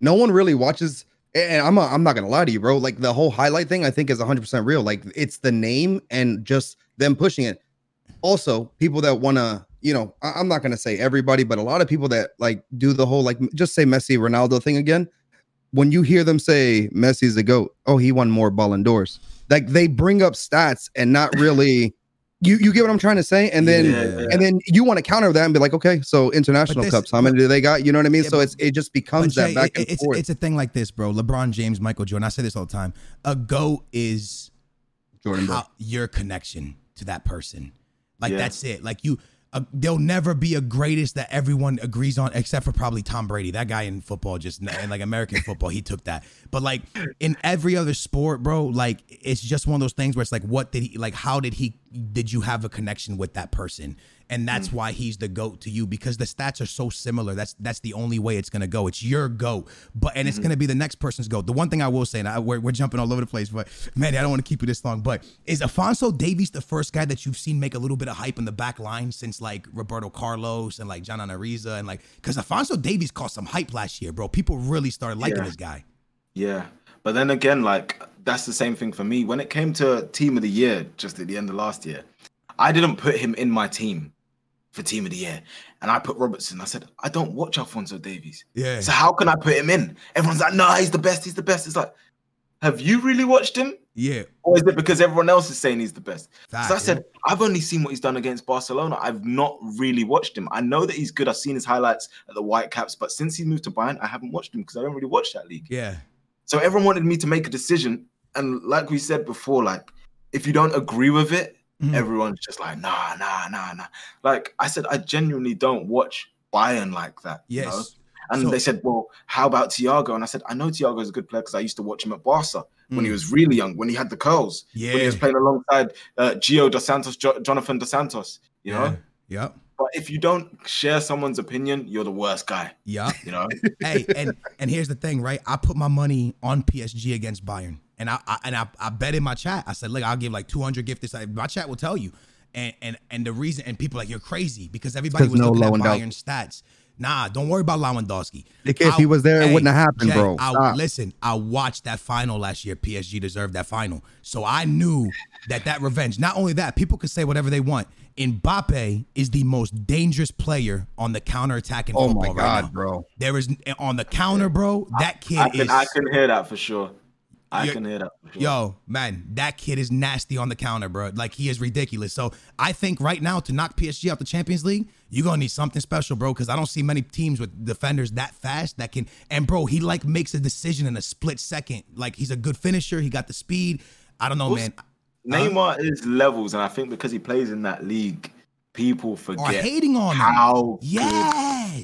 no one really watches. And I'm not gonna lie to you, bro. Like, the whole highlight thing, I think, is 100% real. Like, it's the name and just them pushing it. Also, people that wanna, you know, I'm not gonna say everybody, but a lot of people that like do the whole like just say Messi, Ronaldo thing again. When you hear them say Messi's the GOAT, oh, he won more Ballon d'Ors. Like, they bring up stats and not really. You get what I'm trying to say, and then and then you want to counter that and be like, okay, so international cups, how many do they got? You know what I mean? Yeah, so it just becomes Jay, that back and forth. It's a thing like this, bro. LeBron James, Michael Jordan. I say this all the time. A GOAT is Jordan, your connection to that person. Like that's it. Like you, there'll never be a greatest that everyone agrees on, except for probably Tom Brady. That guy in football, just in like American football, he took that. But like in every other sport, bro, like it's just one of those things where it's like, what did he like? How did he? Did you have a connection with that person? And that's why he's the GOAT to you, because the stats are so similar. That's the only way it's gonna go. It's your GOAT, but it's gonna be the next person's GOAT. The one thing I will say, and we're jumping all over the place, but Manny, I don't want to keep you this long. But is Alphonso Davies the first guy that you've seen make a little bit of hype in the back line since like Roberto Carlos and like John Anarriza and like, because Alphonso Davies caused some hype last year, bro. People really started liking this guy. Yeah, but then again, like that's the same thing for me when it came to Team of the Year just at the end of last year. I didn't put him in my team for Team of the Year. And I put Robertson. I said, I don't watch Alphonso Davies. Yeah. So how can I put him in? Everyone's like, no, he's the best. He's the best. It's like, have you really watched him? Yeah. Or is it because everyone else is saying he's the best? So I said, I've only seen what he's done against Barcelona. I've not really watched him. I know that he's good. I've seen his highlights at the Whitecaps. But since he moved to Bayern, I haven't watched him because I don't really watch that league. Yeah. So everyone wanted me to make a decision. And like we said before, like, if you don't agree with it, everyone's just like, nah. Like I said, I genuinely don't watch Bayern like that. Yes. You know? And they said, well, how about Thiago? And I said, I know Thiago is a good player because I used to watch him at Barca when he was really young, when he had the curls, when he was playing alongside Gio Dos Santos, Jonathan Dos Santos, you know? Yeah. But if you don't share someone's opinion, you're the worst guy. Yeah. You know? Hey, and here's the thing, right? I put my money on PSG against Bayern. And I bet in my chat, I said, look, I'll give like 200 gifts. My chat will tell you. And the reason, and people are like, you're crazy, because everybody was looking at Bayern stats. Nah, don't worry about Lewandowski. If he was there, it wouldn't have happened, Jay, bro. I watched that final last year. PSG deserved that final. So I knew that revenge. Not only that, people could say whatever they want. Mbappe is the most dangerous player on the counterattack in football right now. Oh, my God, bro. There is, on the counter, bro, that kid is... I can hear that for sure. I can hear that. Sure. Yo, man, that kid is nasty on the counter, bro. Like, he is ridiculous. So I think right now to knock PSG out the Champions League, you're going to need something special, bro, because I don't see many teams with defenders that fast that can. And, bro, he, like, makes a decision in a split second. Like, he's a good finisher. He got the speed. I don't know, man. Neymar is levels, and I think because he plays in that league, people forget hating on how good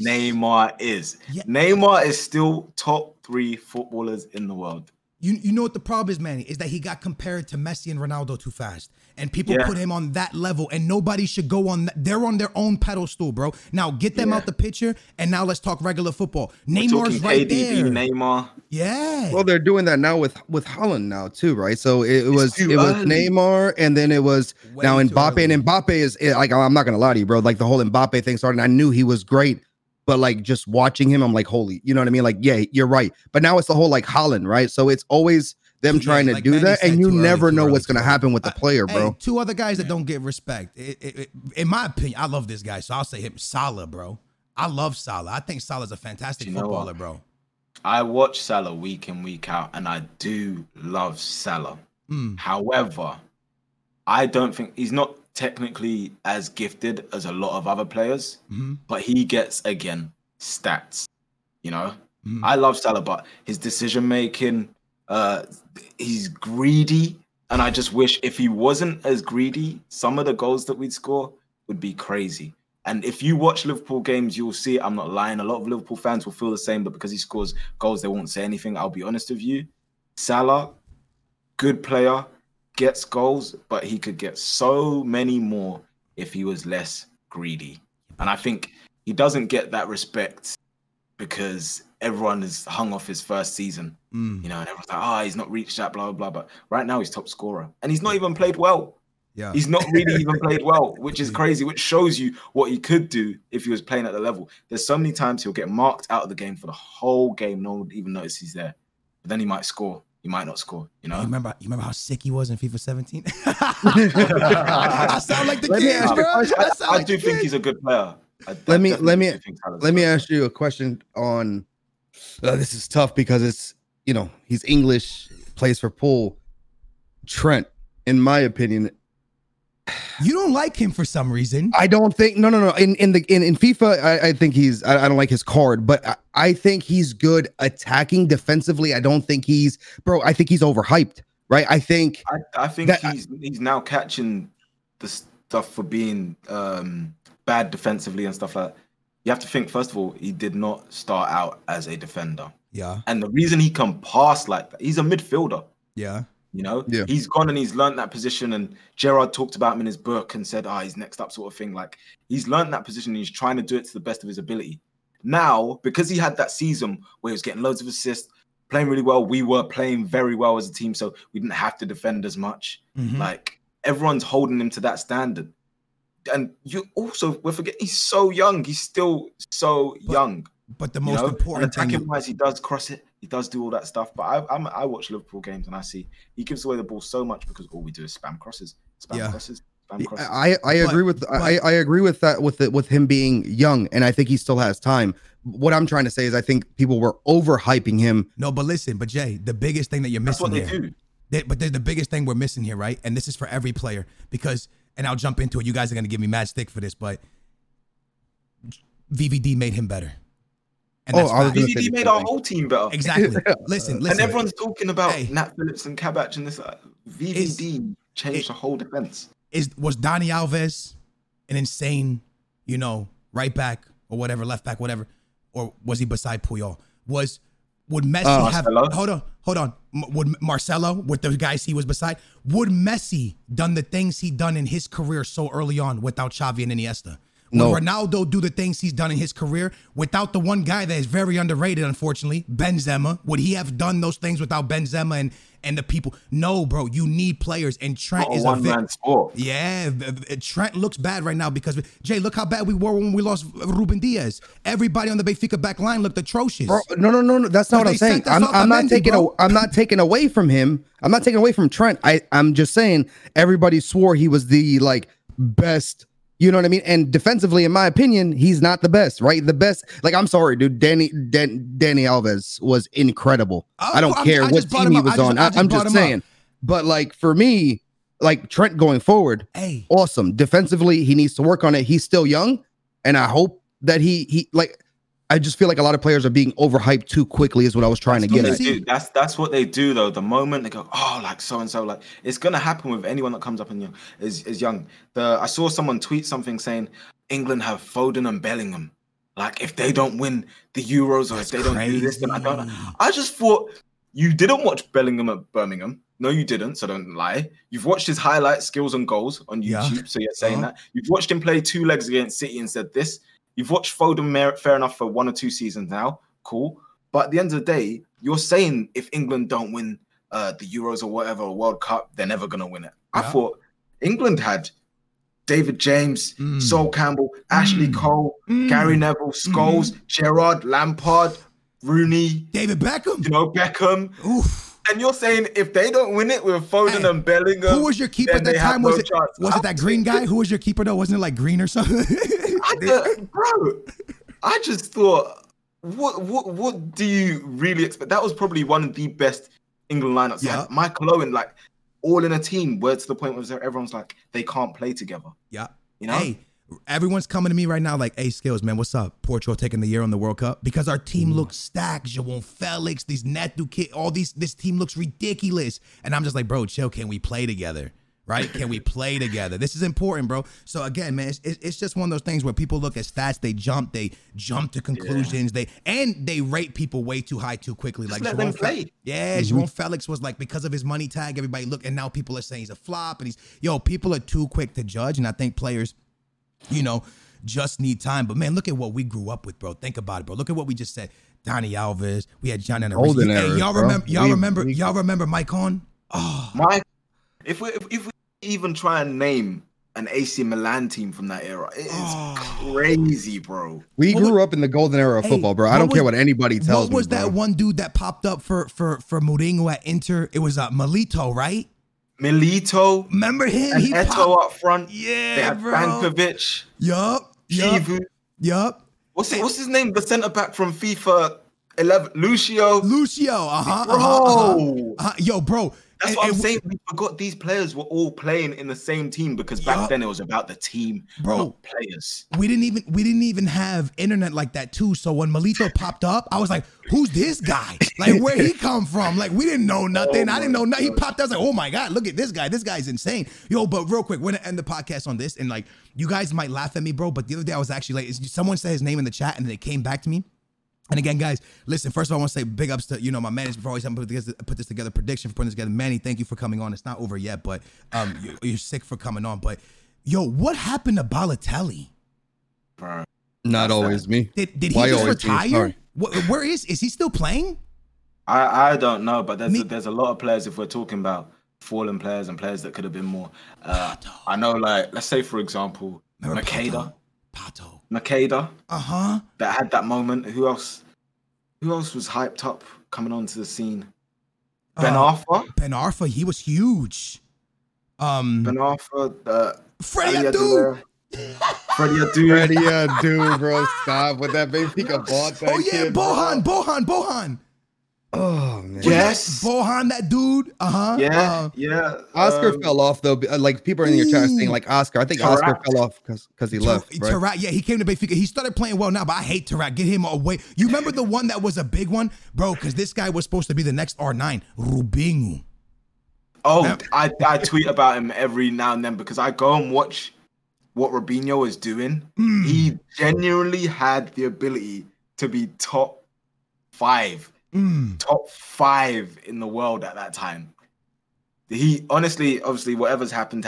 Neymar is. Yeah. Neymar is still top 3 footballers in the world. You know what the problem is, Manny, is that he got compared to Messi and Ronaldo too fast. And people put him on that level, and nobody should go on that. They're on their own pedestal, bro. Now get them out the picture, and now let's talk regular football. Neymar's right there. Neymar. Yeah. Well, they're doing that now with Haaland now too, right? So it was Neymar, and then it was now Mbappe, and Mbappe is like, I'm not gonna lie to you, bro. Like the whole Mbappe thing started, and I knew he was great. But like just watching him, I'm like, holy, you know what I mean? Like, yeah, you're right. But now it's the whole like Haaland, right? So it's always them trying to do that. And you never know what's going to happen with the player, bro. Hey, 2 other guys that don't get respect. In my opinion, I love this guy. So I'll say him, Salah, bro. I love Salah. I think Salah's a fantastic footballer, bro. I watch Salah week in, week out, and I do love Salah. However, I don't think he's not technically as gifted as a lot of other players, but he gets, again, stats, you know? I love Salah, but his decision making, he's greedy. And I just wish if he wasn't as greedy, some of the goals that we'd score would be crazy. And if you watch Liverpool games, you'll see it. I'm not lying. A lot of Liverpool fans will feel the same, but because he scores goals, they won't say anything. I'll be honest with you. Salah, good player, gets goals, but he could get so many more if he was less greedy. And I think he doesn't get that respect because everyone is hung off his first season. You know, and everyone's like, oh, he's not reached that, blah, blah, blah. But right now he's top scorer. And he's not even played well. Yeah, he's not really even played well, which is crazy, which shows you what he could do if he was playing at the level. There's so many times he'll get marked out of the game for the whole game. No one would even notice he's there. But then he might score. He might not score, you know? You remember how sick he was in FIFA 17? I sound like the kid, bro. I do think he's a good player. Let me ask you a question on... this is tough because it's, you know, he's English, plays for Poole. Trent, in my opinion... You don't like him for some reason. I don't think. No. In FIFA, I think he's. I don't like his card, but I think he's good attacking defensively. I don't think he's. Bro, I think he's overhyped, right? I think he's now catching the stuff for being bad defensively and stuff like that. You have to think, first of all, he did not start out as a defender. Yeah. And the reason he can pass like that, he's a midfielder. Yeah. You know, he's gone and he's learned that position. And Gerard talked about him in his book and said, he's next up sort of thing. Like, he's learned that position and he's trying to do it to the best of his ability. Now, because he had that season where he was getting loads of assists, playing really well, we were playing very well as a team, so we didn't have to defend as much. Mm-hmm. Like, everyone's holding him to that standard. And you also, we're forgetting, he's so young. He's still so young. But the most important thing, attacking-wise, he does cross it. He does do all that stuff, but I watch Liverpool games and I see he gives away the ball so much because all we do is spam crosses. I agree with him being young, and I think he still has time. What I'm trying to say is I think people were overhyping him. No, but listen, but Jay, the biggest thing that you're missing here. That's what they do. But the biggest thing we're missing here, right? And this is for every player because, and I'll jump into it. You guys are going to give me mad stick for this, but VVD made him better. And he made our whole team better. Exactly. Listen. And everyone's talking about Nat Phillips and Kabach and this. VVD changed the whole defense. Was Dani Alves an insane, right back or whatever, left back, whatever, or was he beside Puyol? Would Messi have? Hold on. Would Marcelo with the guys he was beside? Would Messi done the things he done in his career so early on without Xavi and Iniesta? No. Will Ronaldo do the things he's done in his career without the one guy that is very underrated, unfortunately, Benzema? Would he have done those things without Benzema and the people? No, bro. You need players. And Trent is a victim. Yeah. Trent looks bad right now because, Jay, look how bad we were when we lost Ruben Diaz. Everybody on the Benfica back line looked atrocious. Bro, no. That's not what I'm saying. I'm not taking away from him. I'm not taking away from Trent. I'm just saying everybody swore he was the best. You know what I mean? And defensively, in my opinion, he's not the best, right? The best, I'm sorry, dude. Dani Alves was incredible. I don't care what team he was on. I'm just saying. But for me, Trent going forward, awesome. Defensively, he needs to work on it. He's still young, and I hope that he I just feel like a lot of players are being overhyped too quickly is what I was trying to get at. That's what they do, though. The moment they go, so-and-so, it's going to happen with anyone that comes up and is young. I saw someone tweet something saying, England have Foden and Bellingham. If they don't win the Euros or if they don't do this, then I don't know. I just thought you didn't watch Bellingham at Birmingham. No, you didn't, so don't lie. You've watched his highlights, skills, and goals on YouTube, so you're saying that. You've watched him play two legs against City and said this. You've watched Foden, fair enough, for one or two seasons now. Cool. But at the end of the day, you're saying if England don't win the Euros or whatever, or World Cup, they're never going to win it. Yeah. I thought England had David James, Sol Campbell, Ashley Cole, Gary Neville, Scholes, Gerard, Lampard, Rooney. David Beckham. Beckham. Oof. And you're saying if they don't win it with Foden and Bellingham, who was your keeper at that time? Was it that green guy? Who was your keeper though? Wasn't it green or something? I just thought, what do you really expect? That was probably one of the best England lineups. Yeah, Michael Owen, all in a team. Where to the point where everyone's they can't play together. Yeah, you know. Hey, everyone's coming to me right now like, hey, Skills, man, what's up? Portugal taking the year on the World Cup because our team looks stacked. João Felix, these Neto kid, all these, this team looks ridiculous. And I'm just like, bro, chill. Can we play together? Right? Can we play together? This is important, bro. So again, man, it's just one of those things where people look at stats, they jump to conclusions, they rate people way too high too quickly. Just like João Felix. Yeah, João Felix was like, because of his money tag, everybody looked, and now people are saying he's a flop, and people are too quick to judge, and I think players, just need time. But man, look at what we grew up with, bro. Think about it, bro. Look at what we just said. Donny Alves, we had John and Henry. Y'all remember Maicon? Oh, Mike. If we even try and name an AC Milan team from that era, it's crazy, bro. We grew up in the golden era of football, bro. I don't care what anybody tells me. What was that one dude that popped up for Mourinho at Inter? It was Milito, right? Milito. Remember him? And Eto'o up front. Yeah, they had Bankovic. Yup. Yup. What's his name? The center back from FIFA 11. Lucio. Yo, bro. That's what I'm saying. We forgot these players were all playing in the same team because back then it was about the team, bro, not players. We didn't even have internet like that too. So when Milito popped up, I was like, "Who's this guy? Like, where he come from? Like, we didn't know nothing. I didn't know nothing." He popped up. I was like, "Oh my god, look at this guy! This guy's insane, yo!" But real quick, we're gonna end the podcast on this, and like, you guys might laugh at me, bro. But the other day I was actually like, someone said his name in the chat, and then it came back to me. And again, guys, listen, first of all, I want to say big ups to, my management for always helping put this together, prediction for putting this together. Manny, thank you for coming on. It's not over yet, but you're sick for coming on. But, yo, what happened to Balotelli? Not always me. Did he just retire? Where is he still playing? I don't know, but there's a lot of players, if we're talking about fallen players and players that could have been more. I know, like, let's say, for example, Makeda. Nakeda, that had that moment. Who else was hyped up coming onto the scene? Ben Arfa, he was huge. Ben Arfa, Freddie Adu, bro, stop with that. Benfica bought that. Oh yeah, kid, Bohan. Oh man. Yes, Bohan, that dude. Yeah. Oscar fell off though. Like people are in your chat saying like Oscar. I think Tarak. Oscar fell off because he left. Right? Tarak, yeah, he came to Benfica. He started playing well now, but I hate Tarak. Get him away. You remember the one that was a big one, bro? Because this guy was supposed to be the next R9, Rubinho. Oh, now, I tweet about him every now and then because I go and watch what Rubinho is doing. Mm. He genuinely had the ability to be top five in the world at that time. He obviously whatever's happened,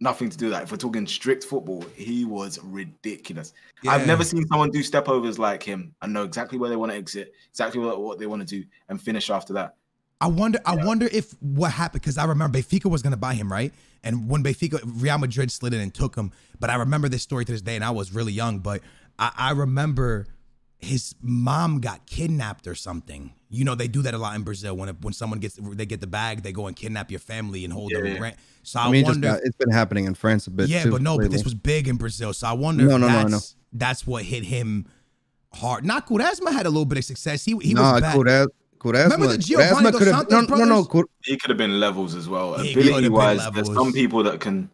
nothing to do with that. If we're talking strict football, he was ridiculous. Yeah. I've never seen someone do step overs like him and know exactly where they want to exit, exactly what they want to do and finish after that. I wonder if what happened, because I remember Benfica was going to buy him, right? And when Benfica, Real Madrid slid in and took him. But I remember this story to this day, and I was really young, but I remember his mom got kidnapped or something. They do that a lot in Brazil. When someone they get the bag, they go and kidnap your family and hold them. Yeah. So I wonder. It's been happening in France a bit. Yeah, too, but no, lately. But this was big in Brazil. So I wonder. No. That's what hit him hard. Not Quaresma had a little bit of success. He was bad. Quaresma. Remember the Giovanni Dos Santos brothers? No. He could have been levels as well. Ability-wise, there's some people that can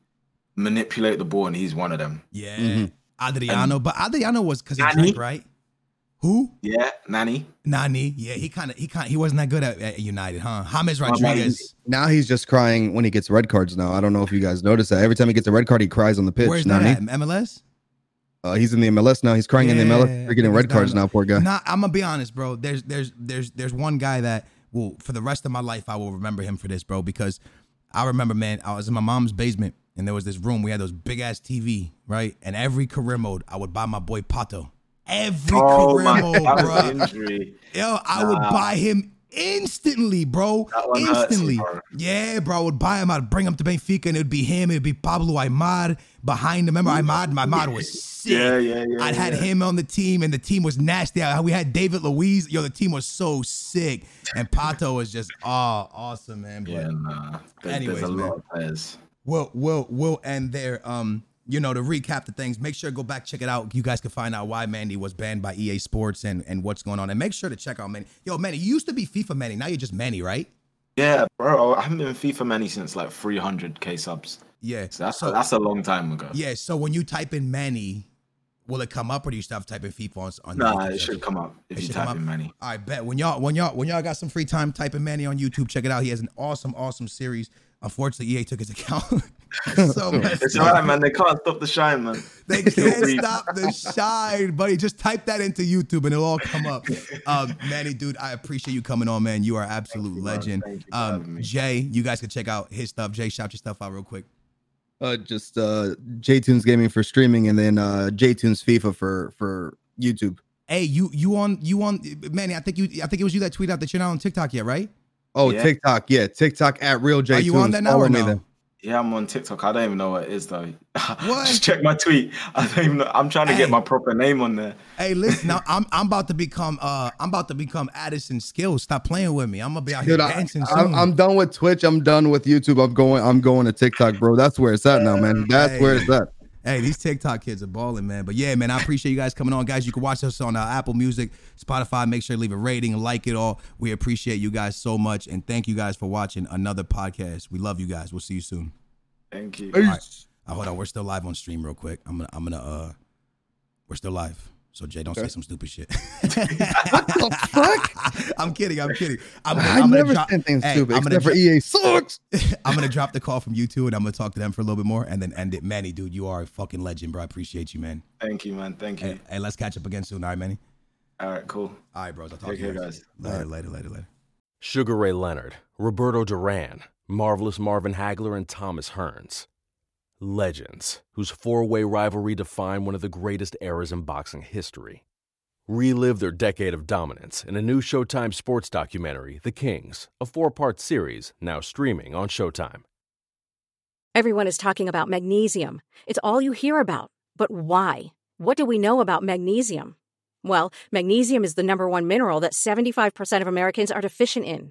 manipulate the ball, and he's one of them. Yeah, Adriano, but Adriano was because he drank, right? Who? Yeah, Nani. Yeah, he wasn't that good at United, huh? James Rodriguez. Now he's just crying when he gets red cards now. I don't know if you guys notice that. Every time he gets a red card, he cries on the pitch. Where's Nani? That at? MLS? He's in the MLS now. He's crying in the MLS. They're getting red cards now, poor guy. Nah, I'm gonna be honest, bro. There's one guy that will, for the rest of my life, I will remember him for this, bro, because I remember, man, I was in my mom's basement and there was this room. We had those big ass TV, right? And every career mode, I would buy my boy Pato. Every career mode, bro. Injury. Yo, I would buy him instantly, bro. Instantly. Hurts, bro. Yeah, bro. I would buy him. I'd bring him to Benfica, and it'd be him. It'd be Pablo Aimar behind him. Remember Aimar? My mod was sick. Yeah. I'd had him on the team, and the team was nasty. We had David Luiz. Yo, the team was so sick. And Pato was just awesome, man. But yeah, anyways, man. We'll end there. To recap the things, make sure to go back, check it out. You guys can find out why Manny was banned by EA Sports and what's going on. And make sure to check out Manny. Yo, Manny, you used to be FIFA Manny. Now you're just Manny, right? Yeah, bro. I haven't been FIFA Manny since like 300K subs. Yeah. So that's a long time ago. Yeah. So when you type in Manny, will it come up, or do you stop typing FIFA on? Nah, it should come up if you type in Manny. I bet. When y'all got some free time, type in Manny on YouTube. Check it out. He has an awesome series. Unfortunately, EA took his account. So it's all right, man. They can't stop the shine, man. They can't stop the shine, buddy. Just type that into YouTube and it'll all come up. Manny, dude, I appreciate you coming on, man. You are an absolute legend. Thank you for having me. Jay, you guys can check out his stuff. Jay, shout your stuff out real quick. Just JTunes Gaming for streaming, and then JTunes FIFA for YouTube. Hey, you on Manny? I think it was you that tweeted out that you're not on TikTok yet, right? Oh, yeah. TikTok, yeah, TikTok at Real JTunes. Are you on that now or no? Yeah, I'm on TikTok. I don't even know what it is though. What? Just check my tweet. I don't even know. I'm trying to get my proper name on there. Hey, listen, now I'm about to become Addison Skills. Stop playing with me. I'm gonna be out here dancing soon. I'm done with Twitch. I'm done with YouTube. I'm going to TikTok, bro. That's where it's at now, man. That's where it's at. Hey, these TikTok kids are balling, man. But yeah, man, I appreciate you guys coming on. Guys, you can watch us on Apple Music, Spotify. Make sure you leave a rating, like it all. We appreciate you guys so much. And thank you guys for watching another podcast. We love you guys. We'll see you soon. Thank you. All right. Hold on. We're still live on stream real quick. I'm gonna we're still live. So Jay, don't say some stupid shit. What the fuck? I'm kidding. I never said things stupid. Except for EA sucks. I'm gonna drop the call from you two, and I'm gonna talk to them for a little bit more, and then end it. Manny, dude, you are a fucking legend, bro. I appreciate you, man. Thank you, man. Thank you. Hey, let's catch up again soon. All right, Manny. All right, cool. All right, bros. I'll talk to you guys later. Sugar Ray Leonard, Roberto Duran, Marvelous Marvin Hagler, and Thomas Hearns. Legends, whose four-way rivalry defined one of the greatest eras in boxing history. Relive their decade of dominance in a new Showtime sports documentary, The Kings, a four-part series now streaming on Showtime. Everyone is talking about magnesium. It's all you hear about. But why? What do we know about magnesium? Well, magnesium is the #1 mineral that 75% of Americans are deficient in.